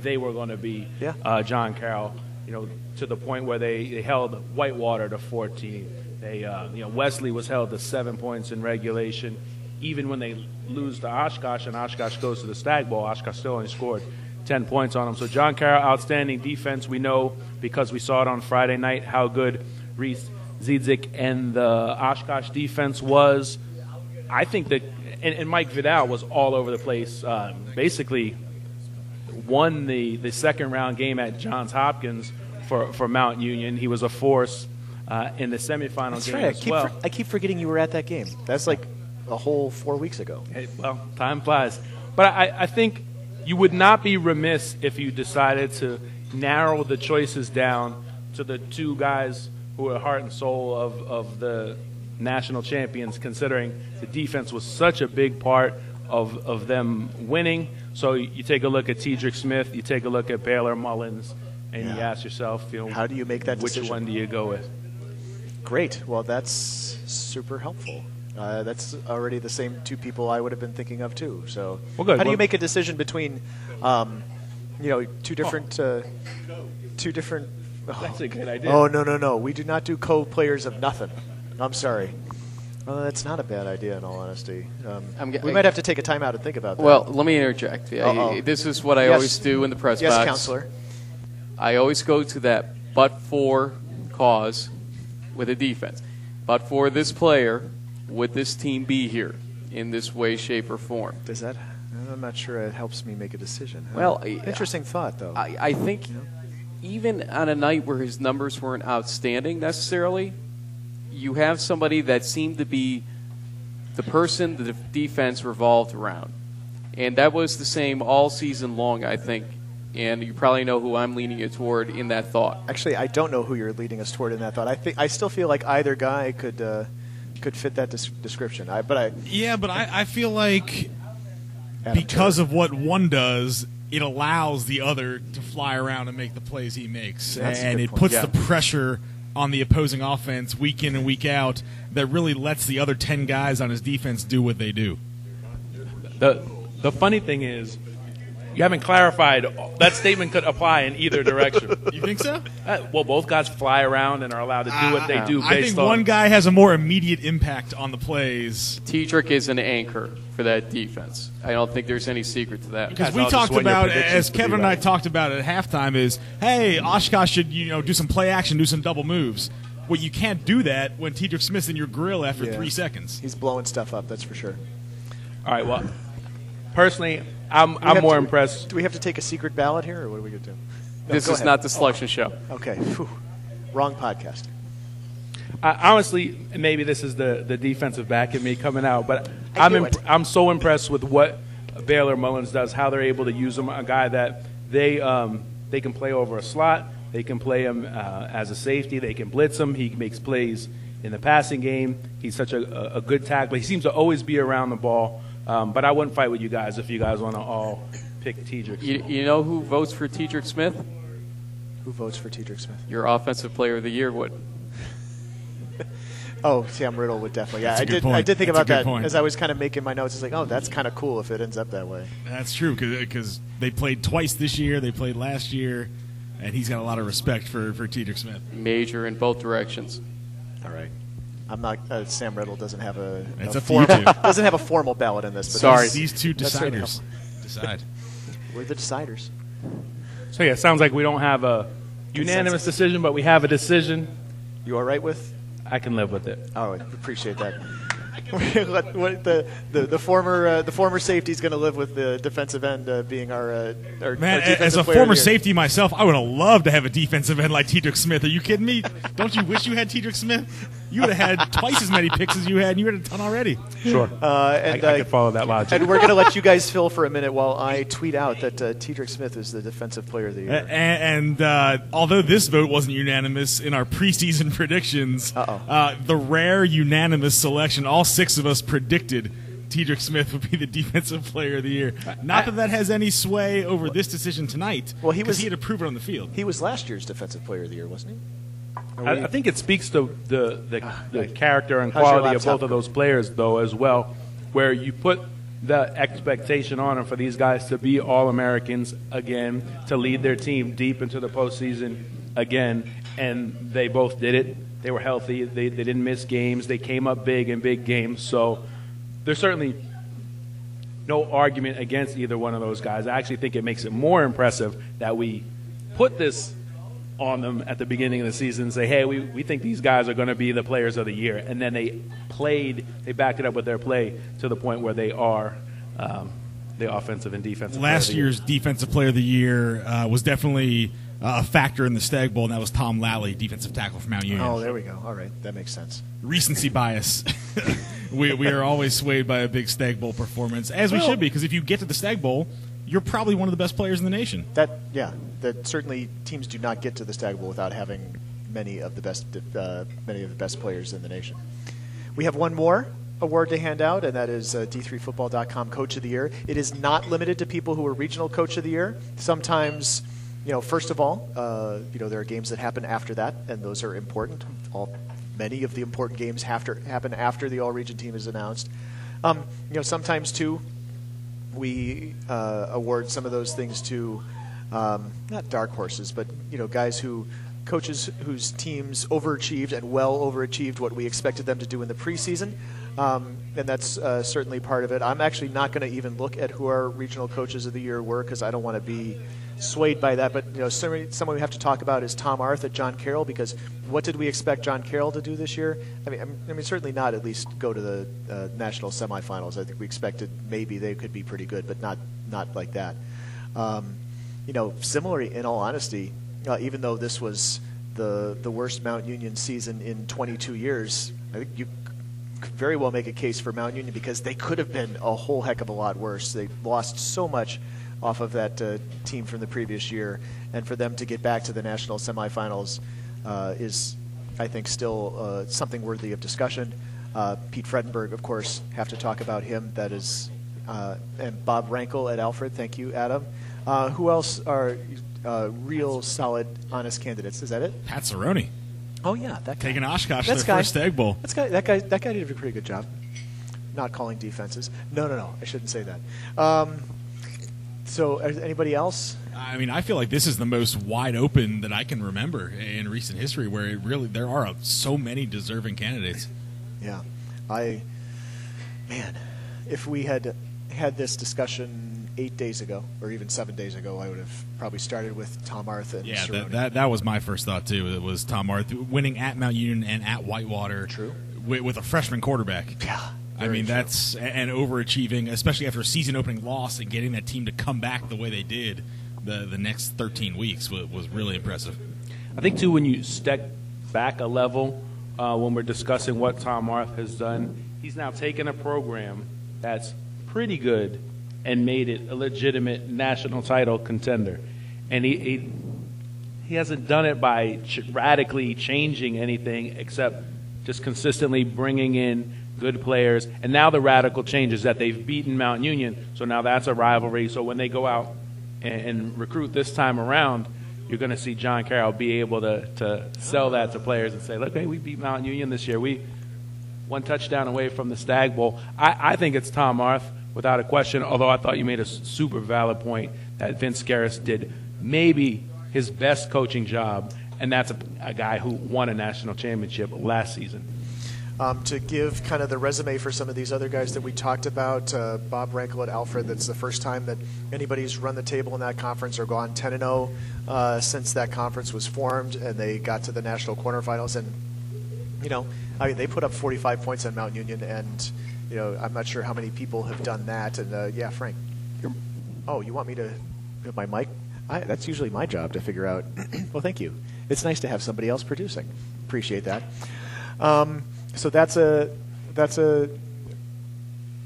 they were going to be, yeah. uh, John Carroll, you know, to the point where they, they held Whitewater to fourteen. They, uh, you know, Wesley was held to seven points in regulation. Even when they lose to Oshkosh and Oshkosh goes to the Stag Bowl, Oshkosh still only scored ten points on them. So John Carroll, outstanding defense. We know because we saw it on Friday night how good Reese Ziedzik and the Oshkosh defense was, I think that, and, and Mike Vidal was all over the place. Uh, basically, won the, the second round game at Johns Hopkins for, for Mountain Union. He was a force uh, in the semifinal That's game right. as I keep well. For, I keep forgetting you were at that game. That's like a whole four weeks ago. Hey, well, time flies. But I, I think you would not be remiss if you decided to narrow the choices down to the two guys who are heart and soul of, of the national champions, considering the defense was such a big part of, of them winning. So you take a look at Tedrick Smith, you take a look at Baylor Mullins, and yeah. you ask yourself, you know, how do you make that decision? Which one do you go with? Great. Well, that's super helpful. Uh, that's already the same two people I would have been thinking of too. So well, how do well, you make a decision between, um, you know, two different, uh, two different? Oh. That's a good idea. Oh no no no! We do not do co-players of nothing. I'm sorry. Uh, that's not a bad idea, in all honesty. Um, I'm g- we I might have to take a time out and think about that. Well, let me interject. I, this is what I yes. always do in the press yes, box. Yes, counselor. I always go to that but-for cause with a defense. But for this player. Would this team be here in this way, shape, or form? Does that? I'm not sure it helps me make a decision. Huh? Well, interesting I, thought, though. I, I think you know? even on a night where his numbers weren't outstanding necessarily, you have somebody that seemed to be the person the defense revolved around. And that was the same all season long, I think. And you probably know who I'm leaning you toward in that thought. Actually, I don't know who you're leading us toward in that thought. I, think, I still feel like either guy could... Uh, could fit that description. I, but I yeah, but I, I feel like because of what one does, it allows the other to fly around and make the plays he makes, That's and it point. puts yeah. the pressure on the opposing offense week in and week out. That really lets the other ten guys on his defense do what they do. The the funny thing is, you haven't clarified that statement could apply in either direction. You think so? Uh, well, both guys fly around and are allowed to do uh, what they do. I based think on one guy has a more immediate impact on the plays. Tedrick is an anchor for that defense. I don't think there's any secret to that. Because we talked about, as Kevin and I talked about at halftime, is hey, Oshkosh should you know do some play action, do some double moves. Well, you can't do that when Tedrick Smith's in your grill after yeah. three seconds. He's blowing stuff up. That's for sure. All right. Well, personally. I'm, I'm more to, impressed. Do we have to take a secret ballot here, or what are we going to do? No, this is ahead. not the selection oh. show. Okay. Whew. Wrong podcast. Uh, honestly, maybe this is the, the defensive back in me coming out, but I I'm imp- I'm so impressed with what Baylor Mullins does, how they're able to use him, a guy that they um, they can play over a slot, they can play him uh, as a safety, they can blitz him, he makes plays in the passing game. He's such a, a good tackler. He seems to always be around the ball. Um, but I wouldn't fight with you guys if you guys want to all pick Tedrick Smith. You, you know who votes for Tedrick Smith? Who votes for Tedrick Smith? Your offensive player of the year would. oh, Sam Riddle would definitely. Yeah, I did. Point. I did think that's about that point. As I was kind of making my notes. It's like, oh, that's kind of cool if it ends up that way. That's true because they played twice this year. They played last year, and he's got a lot of respect for for Tedrick Smith. Major in both directions. All right. I'm not. Uh, Sam Riddle doesn't have a, a formal doesn't have a formal ballot in this. But sorry, these two deciders decide. We're the deciders. So yeah, sounds like we don't have a unanimous decision, but we have a decision. You all right with? I can live with it. Oh, I appreciate that. what, what, the, the, the former uh, the former safety is going to live with the defensive end uh, being our, uh, our man. Our as a former safety myself, I would have loved to have a defensive end like Tedrick Smith. Are you kidding me? Don't you wish you had Tedrick Smith? You would have had twice as many picks as you had, and you had a ton already. Sure, uh, and, I, I uh, could follow that logic. And we're going to let you guys fill for a minute while I tweet out that uh, Tedrick Smith is the defensive player of the year. Uh, and uh, although this vote wasn't unanimous in our preseason predictions, uh, the rare unanimous selection also. Six of us predicted Tedrick Smith would be the defensive player of the year. Not that that has any sway over this decision tonight. Well, he was he had to prove it on the field. He was last year's defensive player of the year, wasn't he? I, I think it speaks to the the, the character and quality of both of those players, though, as well, where you put the expectation on them for these guys to be All-Americans again, to lead their team deep into the postseason again, and they both did it. They were healthy. They they didn't miss games. They came up big in big games. So there's certainly no argument against either one of those guys. I actually think it makes it more impressive that we put this on them at the beginning of the season and say, hey, we, we think these guys are going to be the players of the year. And then they played, they backed it up with their play to the point where they are um, the offensive and defensive Last player year's year. Defensive player of the year uh, was definitely a factor in the Stag Bowl, and that was Tom Lally, defensive tackle from Mount Union. Oh, there we go. All right. That makes sense. Recency bias. we we are always swayed by a big Stag Bowl performance, as well, we should be, because if you get to the Stag Bowl, you're probably one of the best players in the nation. That yeah, that certainly teams do not get to the Stag Bowl without having many of the best uh, many of the best players in the nation. We have one more award to hand out, and that is uh, d three football dot com Coach of the Year. It is not limited to people who are regional Coach of the Year. Sometimes, you know, first of all, uh, you know, there are games that happen after that, and those are important. All many of the important games have to happen after the All-Region team is announced. Um, you know, sometimes too, we uh, award some of those things to um, not dark horses, but you know, guys who coaches whose teams overachieved and well overachieved what we expected them to do in the preseason, um, and that's uh, certainly part of it. I'm actually not going to even look at who our regional coaches of the year were because I don't want to be swayed by that. But you know, someone we have to talk about is Tom Arth at John Carroll, because what did we expect John Carroll to do this year? I mean, I mean, certainly not at least go to the uh, national semifinals. I think we expected maybe they could be pretty good, but not not like that. Um, you know, similarly, in all honesty, uh, even though this was the the worst Mount Union season in twenty-two years, I think you could very well make a case for Mount Union because they could have been a whole heck of a lot worse. They lost so much off of that uh, team from the previous year, and for them to get back to the national semifinals uh, is, I think, still uh, something worthy of discussion. Uh, Pete Fredenberg, of course, have to talk about him. That is, uh, and Bob Rankle at Alfred. Thank you, Adam. Uh, who else are uh, real solid, honest candidates? Is that it? Pat Cerrone. Oh yeah, that guy. Taking Oshkosh to their first Stag Bowl. That's guy. That guy. That guy did a pretty good job. Not calling defenses. No, no, no. I shouldn't say that. Um, So, anybody else? I mean, I feel like this is the most wide open that I can remember in recent history, where it really there are so many deserving candidates. Yeah, I man, if we had had this discussion eight days ago, or even seven days ago, I would have probably started with Tom Arth and yeah, that, that that was my first thought too. It was Tom Arth winning at Mount Union and at Whitewater. True, with, with a freshman quarterback. Yeah. Very I mean, true. That's – and overachieving, especially after a season-opening loss and getting that team to come back the way they did the, the next thirteen weeks was, was really impressive. I think, too, when you step back a level uh, when we're discussing what Tom Arth has done, he's now taken a program that's pretty good and made it a legitimate national title contender. And he he, he hasn't done it by ch- radically changing anything except just consistently bringing in – good players, and now the radical change is that they've beaten Mount Union, so now that's a rivalry. So when they go out and, and recruit this time around, you're going to see John Carroll be able to, to sell that to players and say, look, hey, we beat Mount Union this year. We one touchdown away from the Stag Bowl. I, I think it's Tom Arth, without a question, although I thought you made a super valid point that Vince Scarris did maybe his best coaching job, and that's a, a guy who won a national championship last season. Um, to give kind of the resume for some of these other guys that we talked about, uh, Bob Rankle at Alfred, that's the first time that anybody's run the table in that conference or gone ten and oh uh, since that conference was formed and they got to the national quarterfinals. And, you know, I mean, they put up forty-five points on Mount Union, and, you know, I'm not sure how many people have done that. And, uh, yeah, Frank. You're, oh, you want me to put my mic? I, that's usually my job to figure out. Well, thank you. It's nice to have somebody else producing. Appreciate that. Um, So that's a, that's a,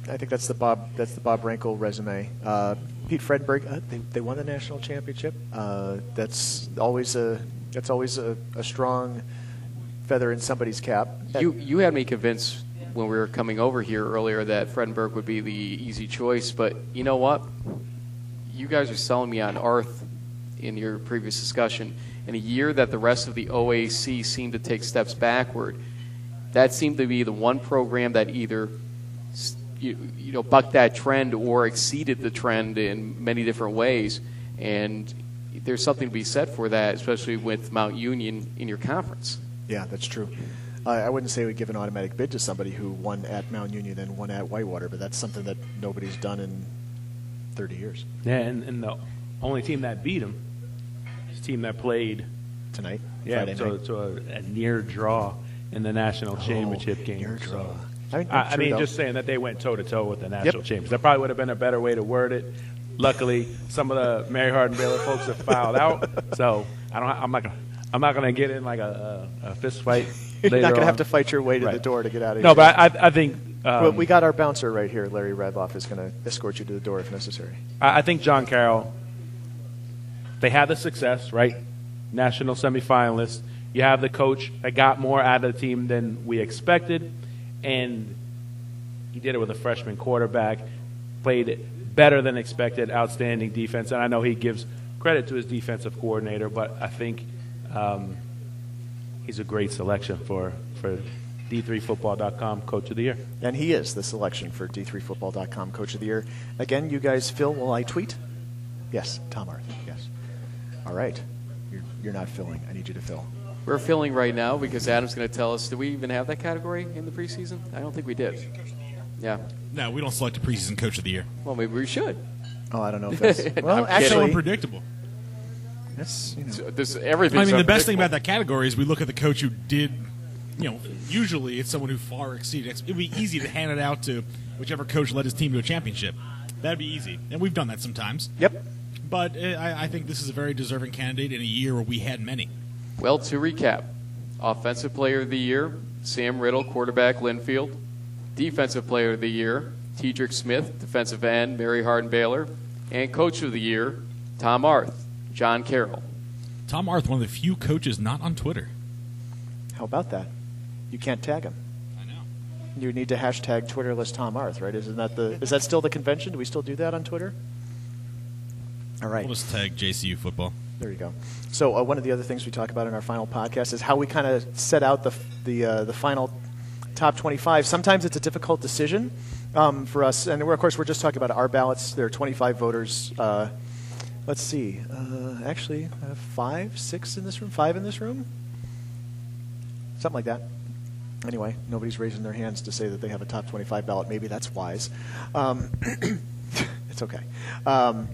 I think that's the Bob, that's the Bob Rankle resume. Uh, Pete Fredenberg, uh, they, they won the national championship. Uh, that's always a, that's always a, a strong feather in somebody's cap. You, you had me convinced when we were coming over here earlier that Fredenberg would be the easy choice, but you know what? You guys are selling me on Arth in your previous discussion. In a year that the rest of the O A C seemed to take steps backward, that seemed to be the one program that either, you, you know, bucked that trend or exceeded the trend in many different ways. And there's something to be said for that, especially with Mount Union in your conference. Yeah, that's true. Uh, I wouldn't say we'd give an automatic bid to somebody who won at Mount Union and won at Whitewater, but that's something that nobody's done in thirty years. Yeah, and, and the only team that beat them is the team that played tonight. Yeah, Friday so night. so a, a near draw in the national oh, championship game. Near draw. So. I mean, I, sure I mean just saying that they went toe to toe with the national yep. champions. That probably would have been a better way to word it. Luckily, some of the Mary Hardin-Baylor folks have fouled out, so I don't. I'm not gonna. I'm not gonna get in like a, a, a fist fight. You're later not gonna on. have to fight your way to right. the door to get out of no, here. No, but I, I think. Um, well, we got our bouncer right here. Larry Radloff is gonna escort you to the door if necessary. I, I think John Carroll. They had the success, right? National semifinalists. You have the coach that got more out of the team than we expected, and he did it with a freshman quarterback. Played better than expected, outstanding defense. And I know he gives credit to his defensive coordinator, but I think um, he's a great selection for, for D three football dot com Coach of the Year. And he is the selection for D three football dot com Coach of the Year. Again, you guys, Phil, will I tweet? Yes, Tom Arth, yes. All right. You're, you're not filling. I need you to fill. We're filling right now because Adam's going to tell us, do we even have that category in the preseason? I don't think we did. Yeah. No, we don't select a preseason coach of the year. Well, maybe we should. Oh, I don't know if that's... well, I'm actually... It's so unpredictable. That's, you know... So this, everything's I mean, the best thing about that category is we look at the coach who did, you know, usually it's someone who far exceeded... It would be easy to hand it out to whichever coach led his team to a championship. That would be easy. And we've done that sometimes. Yep. But I, I think this is a very deserving candidate in a year where we had many. Well, to recap, Offensive Player of the Year, Sam Riddle, quarterback, Linfield. Defensive Player of the Year, Tedrick Smith, defensive end, Mary Hardin-Baylor. And Coach of the Year, Tom Arth, John Carroll. Tom Arth, one of the few coaches not on Twitter. How about that? You can't tag him. I know. You need to hashtag Twitterless Tom Arth, right? Isn't that the, is that still the convention? Do we still do that on Twitter? All right. We'll just tag J C U football. There you go. So uh, one of the other things we talk about in our final podcast is how we kind of set out the, the, uh, the final top twenty-five. Sometimes it's a difficult decision um, for us, and we're, of course we're just talking about our ballots. There are twenty-five voters. Uh, let's see, uh, actually uh, five, six in this room, five in this room, something like that. Anyway, nobody's raising their hands to say that they have a top twenty-five ballot. Maybe that's wise. Um, it's okay. Um,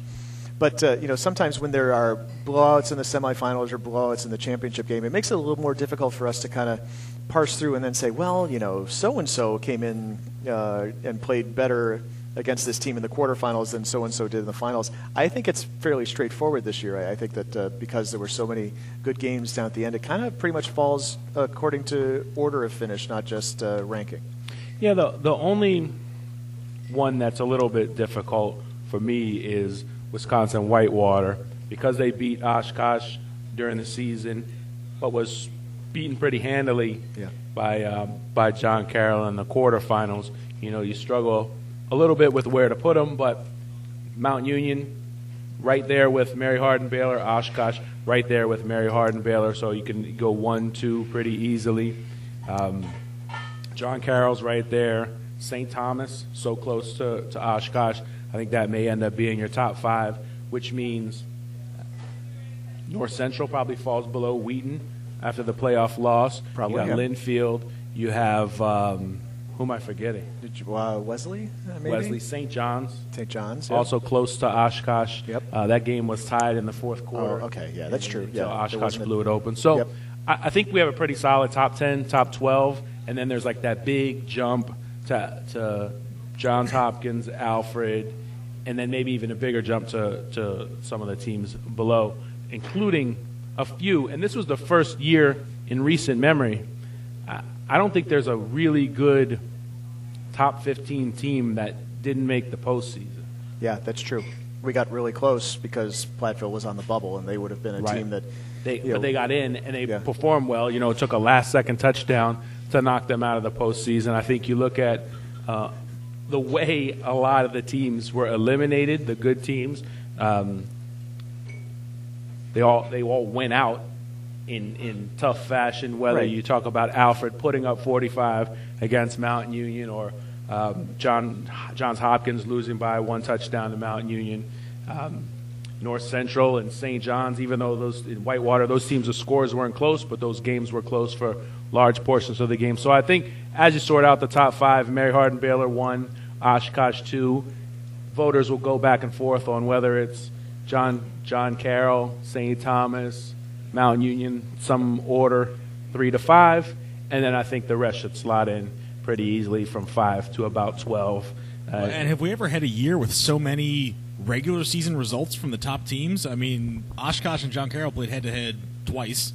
But, uh, you know, sometimes when there are blowouts in the semifinals or blowouts in the championship game, it makes it a little more difficult for us to kind of parse through and then say, well, you know, so-and-so came in uh, and played better against this team in the quarterfinals than so-and-so did in the finals. I think it's fairly straightforward this year. I, I think that uh, because there were so many good games down at the end, it kind of pretty much falls according to order of finish, not just uh, ranking. Yeah, the, the only one that's a little bit difficult for me is Wisconsin Whitewater, because they beat Oshkosh during the season, but was beaten pretty handily yeah. by um, by John Carroll in the quarterfinals. You know, you struggle a little bit with where to put them, but Mountain Union right there with Mary Hardin-Baylor, Oshkosh right there with Mary Hardin-Baylor, so you can go one two pretty easily. Um, John Carroll's right there. Saint Thomas, so close to, to Oshkosh. I think that may end up being your top five, which means North Central probably falls below Wheaton after the playoff loss. Probably, you got yeah. Linfield. You have, um, who am I forgetting? Did you, uh, Wesley, uh, maybe? Wesley, Saint John's. Saint John's, yeah. Also close to Oshkosh. Yep. Uh, that game was tied in the fourth quarter. Oh, okay, yeah, that's true. Yeah, so Oshkosh blew it open. So yep. I, I think we have a pretty solid top ten, top twelve, and then there's like that big jump to, to Johns Hopkins, Alfred, and then maybe even a bigger jump to, to some of the teams below, including a few. And this was the first year in recent memory. I, I don't think there's a really good top fifteen team that didn't make the postseason. Yeah, that's true. We got really close because Platteville was on the bubble, and they would have been a right. team that they, but know, they got in and they yeah. performed well. You know, it took a last-second touchdown to knock them out of the postseason. I think you look at uh, the way a lot of the teams were eliminated, the good teams, um, they all they all went out in in tough fashion. Whether right. you talk about Alfred putting up forty-five against Mountain Union, or um, John Johns Hopkins losing by one touchdown to Mountain Union, um, North Central and Saint John's. Even though those in Whitewater, those teams, the scores weren't close, but those games were close for large portions of the game. So I think as you sort out the top five, Mary Hardin-Baylor one. Oshkosh two. Voters will go back and forth on whether it's John John Carroll, Saint Thomas, Mountain Union, some order three to five, and then I think the rest should slot in pretty easily from five to about twelve. Uh, and have we ever had a year with so many regular season results from the top teams? I mean, Oshkosh and John Carroll played head-to-head twice.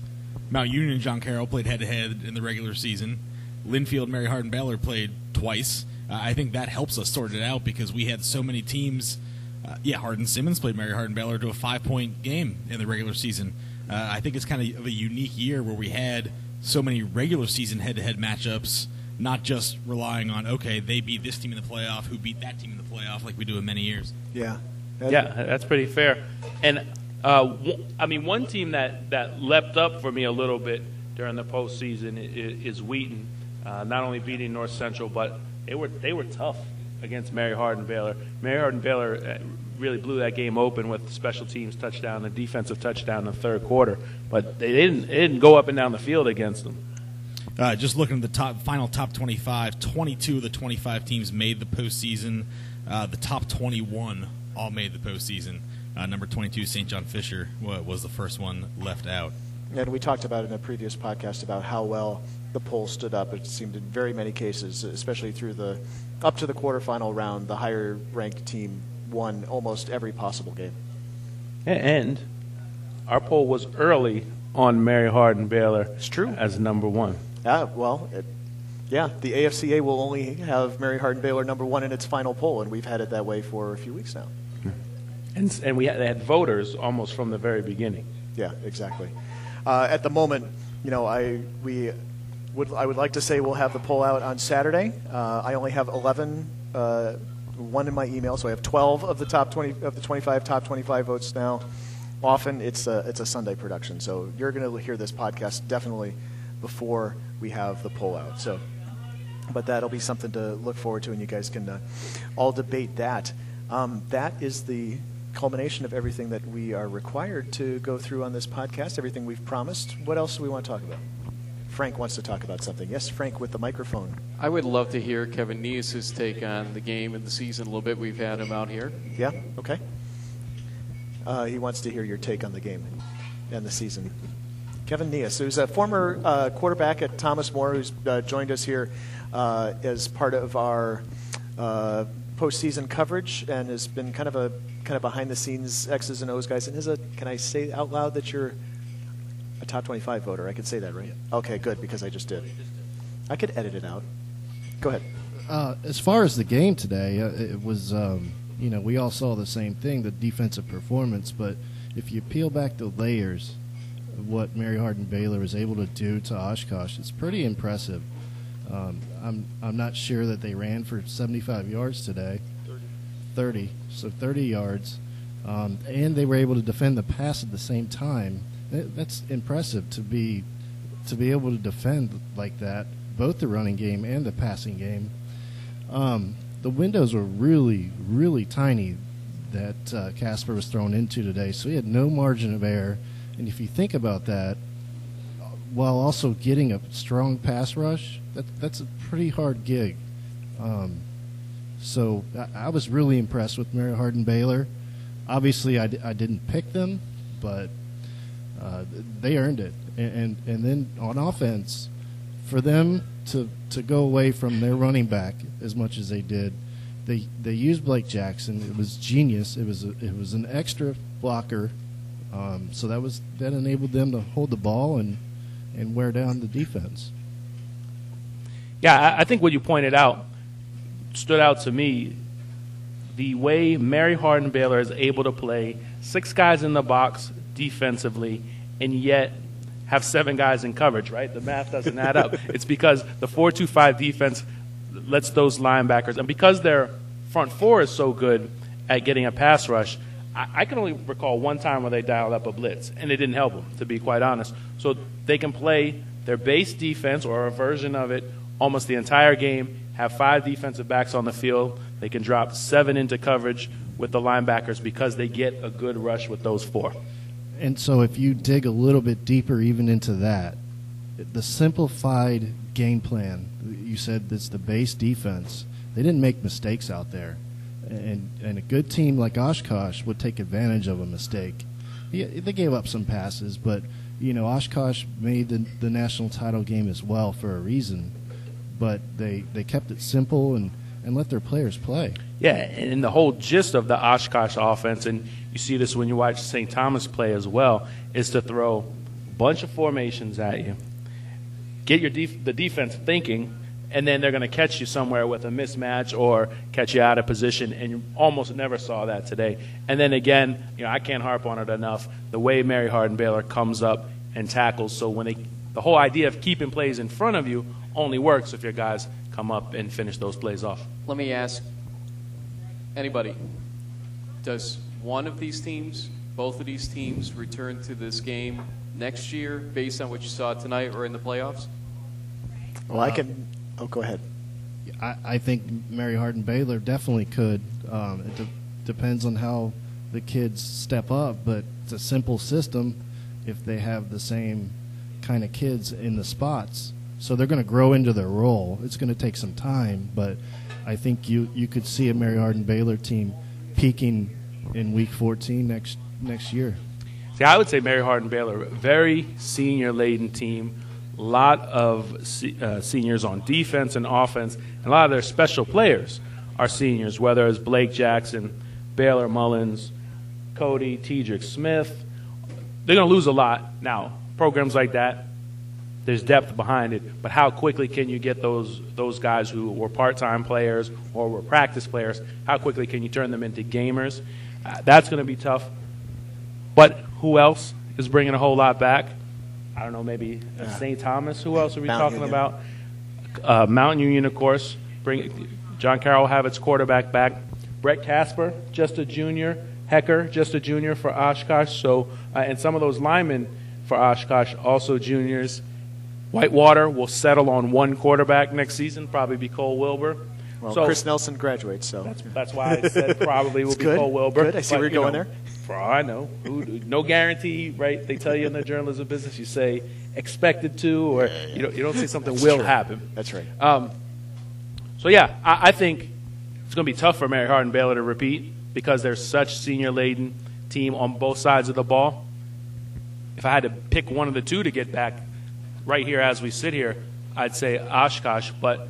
Mount Union and John Carroll played head-to-head in the regular season. Linfield and Mary Hardin-Baylor played twice. Uh, I think that helps us sort it out because we had so many teams. Uh, yeah, Hardin-Simmons played Mary Hardin-Baylor to a five-point game in the regular season. Uh, I think it's kind of a unique year where we had so many regular season head-to-head matchups, not just relying on, okay, they beat this team in the playoff, who beat that team in the playoff, like we do in many years. Yeah. That's yeah, that's pretty fair. And, uh, w- I mean, one team that, that leapt up for me a little bit during the postseason is, is Wheaton, uh, not only beating North Central, but they were they were tough against Mary Hardin-Baylor. Mary Hardin-Baylor really blew that game open with special teams touchdown, a defensive touchdown in the third quarter, but they didn't, they didn't go up and down the field against them. Uh, just looking at the top final top twenty-five, twenty-two of the twenty-five teams made the postseason. Uh, the top twenty-one all made the postseason. Uh, number twenty-two, Saint John Fisher, was the first one left out. And we talked about in a previous podcast about how well the poll stood up. It seemed in very many cases, especially through the up to the quarterfinal round, the higher-ranked team won almost every possible game. And our poll was early on Mary Hardin-Baylor as number one. Ah, well, it, yeah, the A F C A will only have Mary Hardin-Baylor number one in its final poll, and we've had it that way for a few weeks now. And, and we had, they had voters almost from the very beginning. Yeah, exactly. Uh, at the moment, you know, I we would I would like to say we'll have the poll out on Saturday. Uh, I only have eleven, uh, one in my email, so I have twelve of the top twenty of the twenty-five top twenty-five votes now. Often it's a it's a Sunday production, so you're going to hear this podcast definitely before we have the poll out. So, but that'll be something to look forward to, and you guys can uh, all debate that. Um, that is the culmination of everything that we are required to go through on this podcast, everything we've promised. What else do we want to talk about? Frank wants to talk about something. Yes, Frank, with the microphone. I would love to hear Kevin Nius's take on the game and the season a little bit. We've had him out here. Yeah, okay. Uh, he wants to hear your take on the game and the season. Kevin Nius, who's a former uh, quarterback at Thomas More, who's uh, joined us here uh, as part of our uh, postseason coverage, and has been kind of a kind of behind-the-scenes X's and O's guys. And is a can I say out loud that you're a top twenty-five voter? I could say that, right? Yeah. Okay, good, because I just did. I could edit it out. Go ahead. Uh, as far as the game today, uh, it was um, you know we all saw the same thing, the defensive performance. But if you peel back the layers, what Mary Hardin-Baylor was able to do to Oshkosh is pretty impressive. Um, I'm I'm not sure that they ran for seventy-five yards today. thirty. thirty. So thirty yards. Um, and they were able to defend the pass at the same time. That's impressive to be to be able to defend like that, both the running game and the passing game. Um, the windows were really, really tiny that uh, Casper was thrown into today, so he had no margin of error. And if you think about that, while also getting a strong pass rush, that, that's a pretty hard gig. Um, so I, I was really impressed with Mary Hardin-Baylor. Obviously, I, d- I didn't pick them, but uh, they earned it. And, and and then on offense, for them to to go away from their running back as much as they did, they they used Blake Jackson. It was genius. It was a, it was an extra blocker. Um, so that was that enabled them to hold the ball and, and wear down the defense. Yeah, I, I think what you pointed out stood out to me. The way Mary Hardin-Baylor is able to play six guys in the box defensively and yet have seven guys in coverage, right? The math doesn't add up. It's because the four two five defense lets those linebackers, and because their front four is so good at getting a pass rush, I can only recall one time where they dialed up a blitz, and it didn't help them, to be quite honest. So they can play their base defense or a version of it almost the entire game, have five defensive backs on the field. They can drop seven into coverage with the linebackers because they get a good rush with those four. And so if you dig a little bit deeper even into that, the simplified game plan, you said it's the base defense. They didn't make mistakes out there. And, and a good team like Oshkosh would take advantage of a mistake. Yeah, they gave up some passes, but you know, Oshkosh made the, the national title game as well for a reason, but they they kept it simple and, and let their players play. Yeah, and the whole gist of the Oshkosh offense, and you see this when you watch Saint Thomas play as well, is to throw a bunch of formations at you, get your def- the defense thinking, and then they're going to catch you somewhere with a mismatch or catch you out of position, and you almost never saw that today. And then again, you know, I can't harp on it enough, the way Mary Hardin-Baylor comes up and tackles. So when they, the whole idea of keeping plays in front of you only works if your guys come up and finish those plays off. Let me ask anybody, does one of these teams, both of these teams, return to this game next year based on what you saw tonight or in the playoffs? Well, I can... Oh, go ahead. I, I think Mary Hardin-Baylor definitely could. Um, it de- depends on how the kids step up, but it's a simple system if they have the same kind of kids in the spots. So they're going to grow into their role. It's going to take some time, but I think you, you could see a Mary Hardin-Baylor team peaking in Week fourteen next next year. See, I would say Mary Hardin-Baylor, very senior-laden team. A lot of uh, seniors on defense and offense, and a lot of their special players are seniors, whether it's Blake Jackson, Baylor Mullins, Cody, Tedrick Smith. They're going to lose a lot. Now, programs like that, there's depth behind it, but how quickly can you get those those guys who were part-time players or were practice players, how quickly can you turn them into gamers? Uh, that's going to be tough. But who else is bringing a whole lot back? I don't know, maybe uh, Saint Thomas. Who else are we Mountain talking Union. about? Uh, Mountain Union, of course. Bring John Carroll have its quarterback back. Brett Casper, just a junior. Hecker, just a junior for Oshkosh. So, uh, and some of those linemen for Oshkosh, also juniors. Whitewater will settle on one quarterback next season, probably be Cole Wilbur. Well, so, Chris Nelson graduates, so. That's, that's why I said probably will be good. Cole Wilbur. Good. I see but, where you're going know, there. I know. No guarantee, right? They tell you in the journalism business, you say expected to, or yeah, yeah. you don't, you don't say something That's will true. happen. That's right. Um, so, yeah, I, I think it's going to be tough for Mary Hardin-Baylor to repeat because they're such senior-laden team on both sides of the ball. If I had to pick one of the two to get back right here as we sit here, I'd say Oshkosh, but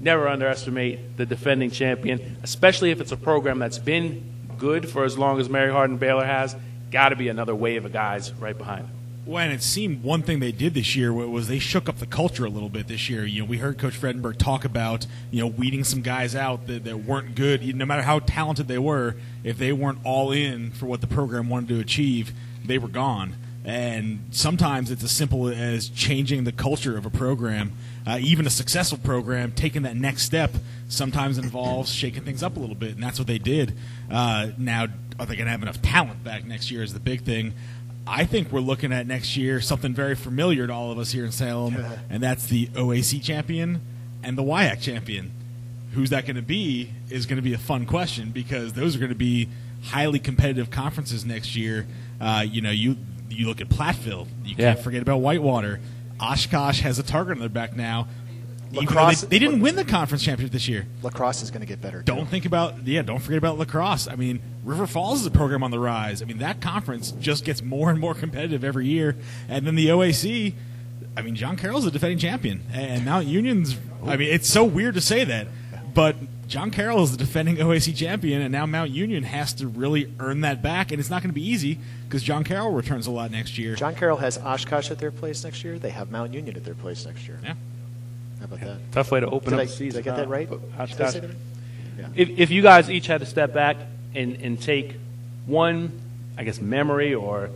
never underestimate the defending champion, especially if it's a program that's been good for as long as Mary Hardin-Baylor has. Got to be another wave of guys right behind them. Well, and it seemed one thing they did this year was they shook up the culture a little bit this year. You know, we heard Coach Fredenberg talk about, you know, weeding some guys out that, that weren't good. No matter how talented they were, if they weren't all in for what the program wanted to achieve, they were gone. And sometimes it's as simple as changing the culture of a program. Uh, even a successful program, taking that next step sometimes involves shaking things up a little bit, and that's what they did. Uh, now, are they going to have enough talent back next year is the big thing. I think we're looking at next year something very familiar to all of us here in Salem, and that's the O A C champion and the W I A C champion. Who's that going to be is going to be a fun question because those are going to be highly competitive conferences next year. Uh, you know, you you look at Platteville. You yeah. can't forget about Whitewater. Oshkosh has a target on their back now. LaCrosse, they, they didn't win the conference championship this year. LaCrosse is going to get better. Don't too. think about yeah. Don't forget about LaCrosse. I mean, River Falls is a program on the rise. I mean, that conference just gets more and more competitive every year. And then the O A C. I mean, John Carroll's the defending champion, and Mount Union's. I mean, it's so weird to say that, but John Carroll is the defending O A C champion, and now Mount Union has to really earn that back, and it's not going to be easy because John Carroll returns a lot next year. John Carroll has Oshkosh at their place next year. They have Mount Union at their place next year. Yeah. How about yeah. that? Tough way to open did up I, the season. Did I get that right? Uh, Oshkosh. That? Yeah. If, if you guys each had to step back and, and take one, I guess, memory or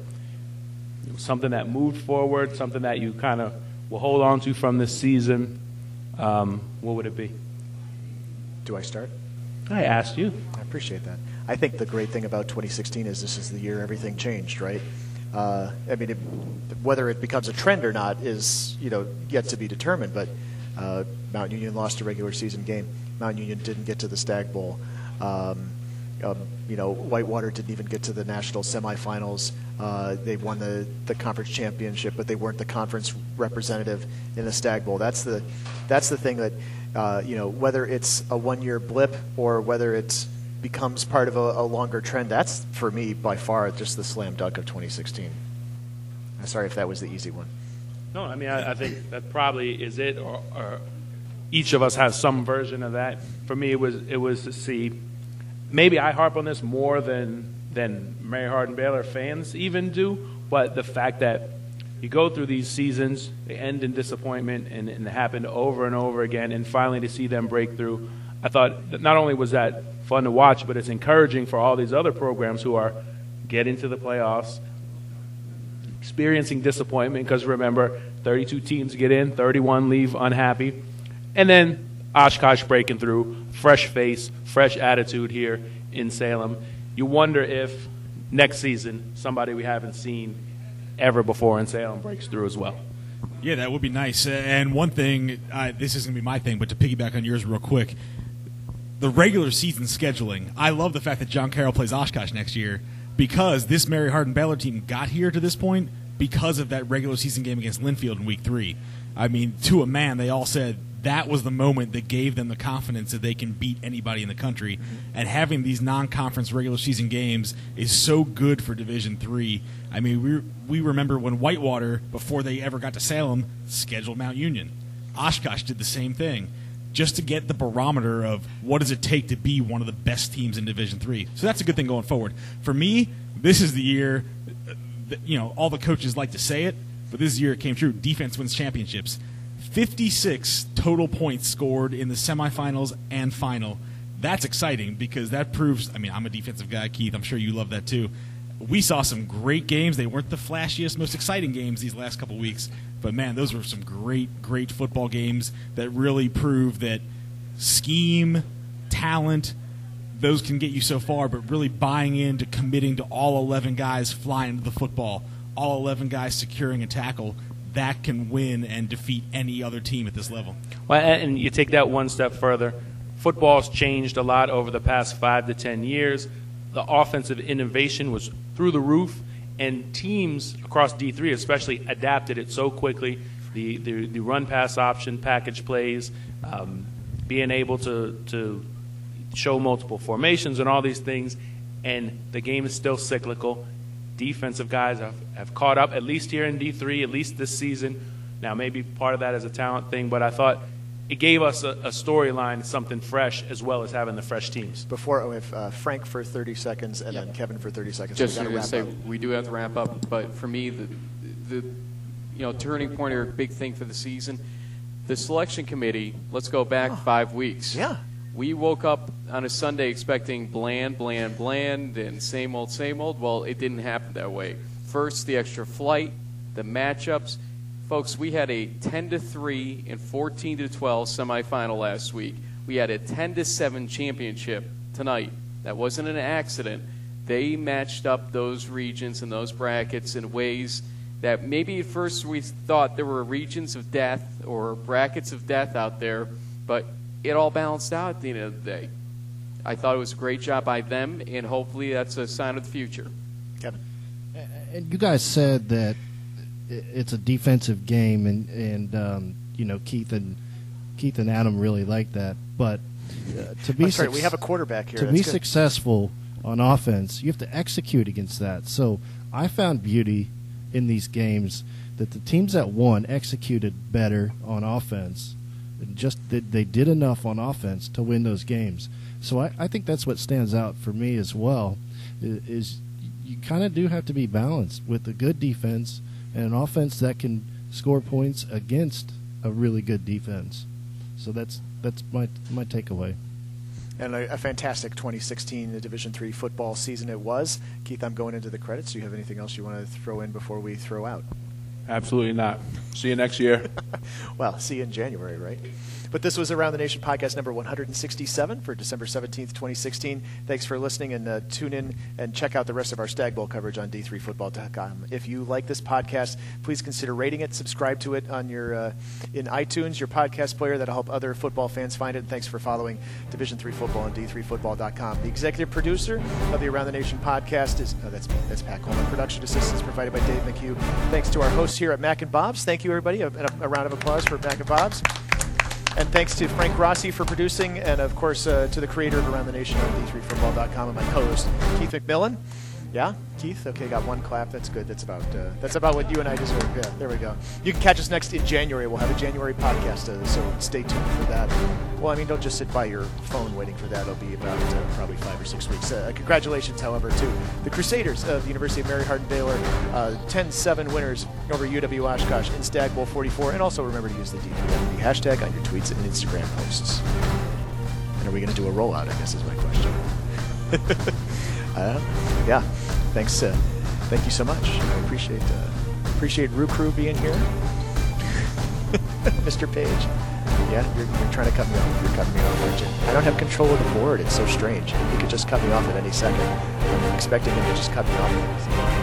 something that moved forward, something that you kind of will hold on to from this season, um, what would it be? Do I start? I asked you. I appreciate that. I think the great thing about twenty sixteen is this is the year everything changed, right? Uh, I mean, it, whether it becomes a trend or not is, you know, yet to be determined. But uh, Mount Union lost a regular season game. Mount Union didn't get to the Stag Bowl. Um, um, you know, Whitewater didn't even get to the national semifinals. Uh, they won the, the conference championship, but they weren't the conference representative in the Stag Bowl. That's the that's the thing that. Uh, you know, whether it's a one-year blip or whether it becomes part of a, a longer trend, that's, for me, by far, just the slam dunk of twenty sixteen. I'm sorry if that was the easy one. No, I mean, I, I think that probably is it, or, or each of us has some version of that. For me, it was it was to see, maybe I harp on this more than than Mary Hardin-Baylor fans even do, but the fact that you go through these seasons, they end in disappointment, and, and it happened over and over again, and finally to see them break through, I thought that not only was that fun to watch, but it's encouraging for all these other programs who are getting to the playoffs, experiencing disappointment, because remember, thirty-two teams get in, thirty-one leave unhappy, and then Oshkosh breaking through, fresh face, fresh attitude here in Salem. You wonder if next season somebody we haven't seen ever before in Salem breaks through as well. Yeah, that would be nice. And one thing, uh, this isn't going to be my thing, but to piggyback on yours real quick, the regular season scheduling. I love the fact that John Carroll plays Oshkosh next year, because this Mary Hardin-Baylor team got here to this point because of that regular season game against Linfield in week three. I mean, to a man, they all said that was the moment that gave them the confidence that they can beat anybody in the country. Mm-hmm. And having these non-conference regular season games is so good for Division three. I mean, we we remember when Whitewater, before they ever got to Salem, scheduled Mount Union. Oshkosh did the same thing, just to get the barometer of what does it take to be one of the best teams in Division three. So that's a good thing going forward. For me, this is the year, that, you know, all the coaches like to say it, but this year it came true. Defense wins championships. fifty-six total points scored in the semifinals and final. That's exciting because that proves, I mean, I'm a defensive guy, Keith. I'm sure you love that too. We saw some great games. They weren't the flashiest, most exciting games these last couple weeks. But, man, those were some great, great football games that really prove that scheme, talent, those can get you so far, but really buying into committing to all eleven guys flying to the football, all eleven guys securing a tackle, that can win and defeat any other team at this level. Well, and you take that one step further. Football's changed a lot over the past five to ten years. The offensive innovation was through the roof, and teams across D three especially adapted it so quickly. The the, the run-pass option, package plays, um, being able to, to show multiple formations and all these things, and the game is still cyclical. Defensive guys have, have caught up, at least here in D three, at least this season. Now, maybe part of that is a talent thing, but I thought it gave us a, a storyline, something fresh, as well as having the fresh teams. Before, oh, if, uh, Frank for thirty seconds and yeah. then Kevin for thirty seconds. Just so we to say, up. we do have to wrap up, but for me, the, the you know turning point or big thing for the season, the selection committee, let's go back oh. five weeks. Yeah. We woke up on a Sunday expecting bland, bland, bland, and same old, same old. Well, it didn't happen that way. First, the extra flight, the matchups. Folks, we had a ten to three and fourteen to twelve semifinal last week. We had a ten to seven championship tonight. That wasn't an accident. They matched up those regions and those brackets in ways that maybe at first we thought there were regions of death or brackets of death out there, but it all balanced out at the end of the day. I thought it was a great job by them, and hopefully that's a sign of the future. Kevin. And you guys said that it's a defensive game, and, and um, you know, Keith and Keith and Adam really like that. But uh, to be, I'm sorry, su- we have a quarterback here. To that's be good. Successful on offense, you have to execute against that. So I found beauty in these games that the teams that won executed better on offense. Just that they did enough on offense to win those games. So I, I think that's what stands out for me as well, is you kind of do have to be balanced with a good defense and an offense that can score points against a really good defense. So that's that's my my takeaway. And a, a fantastic twenty sixteen Division three football season it was. Keith, I'm going into the credits. Do you have anything else you want to throw in before we throw out? Absolutely not. See you next year. Well, see you in January, right? But this was Around the Nation podcast number one hundred sixty-seven for December seventeenth, twenty sixteen. Thanks for listening, and uh, tune in and check out the rest of our Stag Bowl coverage on d three football dot com. If you like this podcast, please consider rating it, subscribe to it on your uh, in iTunes, your podcast player. That'll help other football fans find it. And thanks for following Division three football on d three football dot com. The executive producer of the Around the Nation podcast is oh, that's me. That's Pat Coleman. Production assistance provided by Dave McHugh. Thanks to our hosts here at Mac and Bob's. Thank you, everybody. A, a round of applause for Mac and Bob's. And thanks to Frank Rossi for producing, and, of course, uh, to the creator of Around the Nation on d three football dot com and my co-host, Keith McMillan. Yeah, Keith. Okay, got one clap. That's good. That's about uh, that's about what you and I deserve. Yeah, there we go. You can catch us next in January. We'll have a January podcast, uh, so stay tuned for that. Well, I mean, don't just sit by your phone waiting for that. It'll be about uh, probably five or six weeks. Uh, congratulations, however, to the Crusaders of the University of Mary Hardin-Baylor, uh, ten seven winners over U W Oshkosh in Stag Bowl forty-four. And also remember to use the D three F B hashtag on your tweets and Instagram posts. And are we going to do a rollout, I guess, is my question. Uh, yeah, thanks. Uh, thank you so much. I appreciate uh, appreciate Roo Crew being here, Mister Page. Yeah, you're, you're trying to cut me off. You're cutting me off, aren't you? I don't have control of the board. It's so strange. You could just cut me off at any second. I'm expecting him to just cut me off.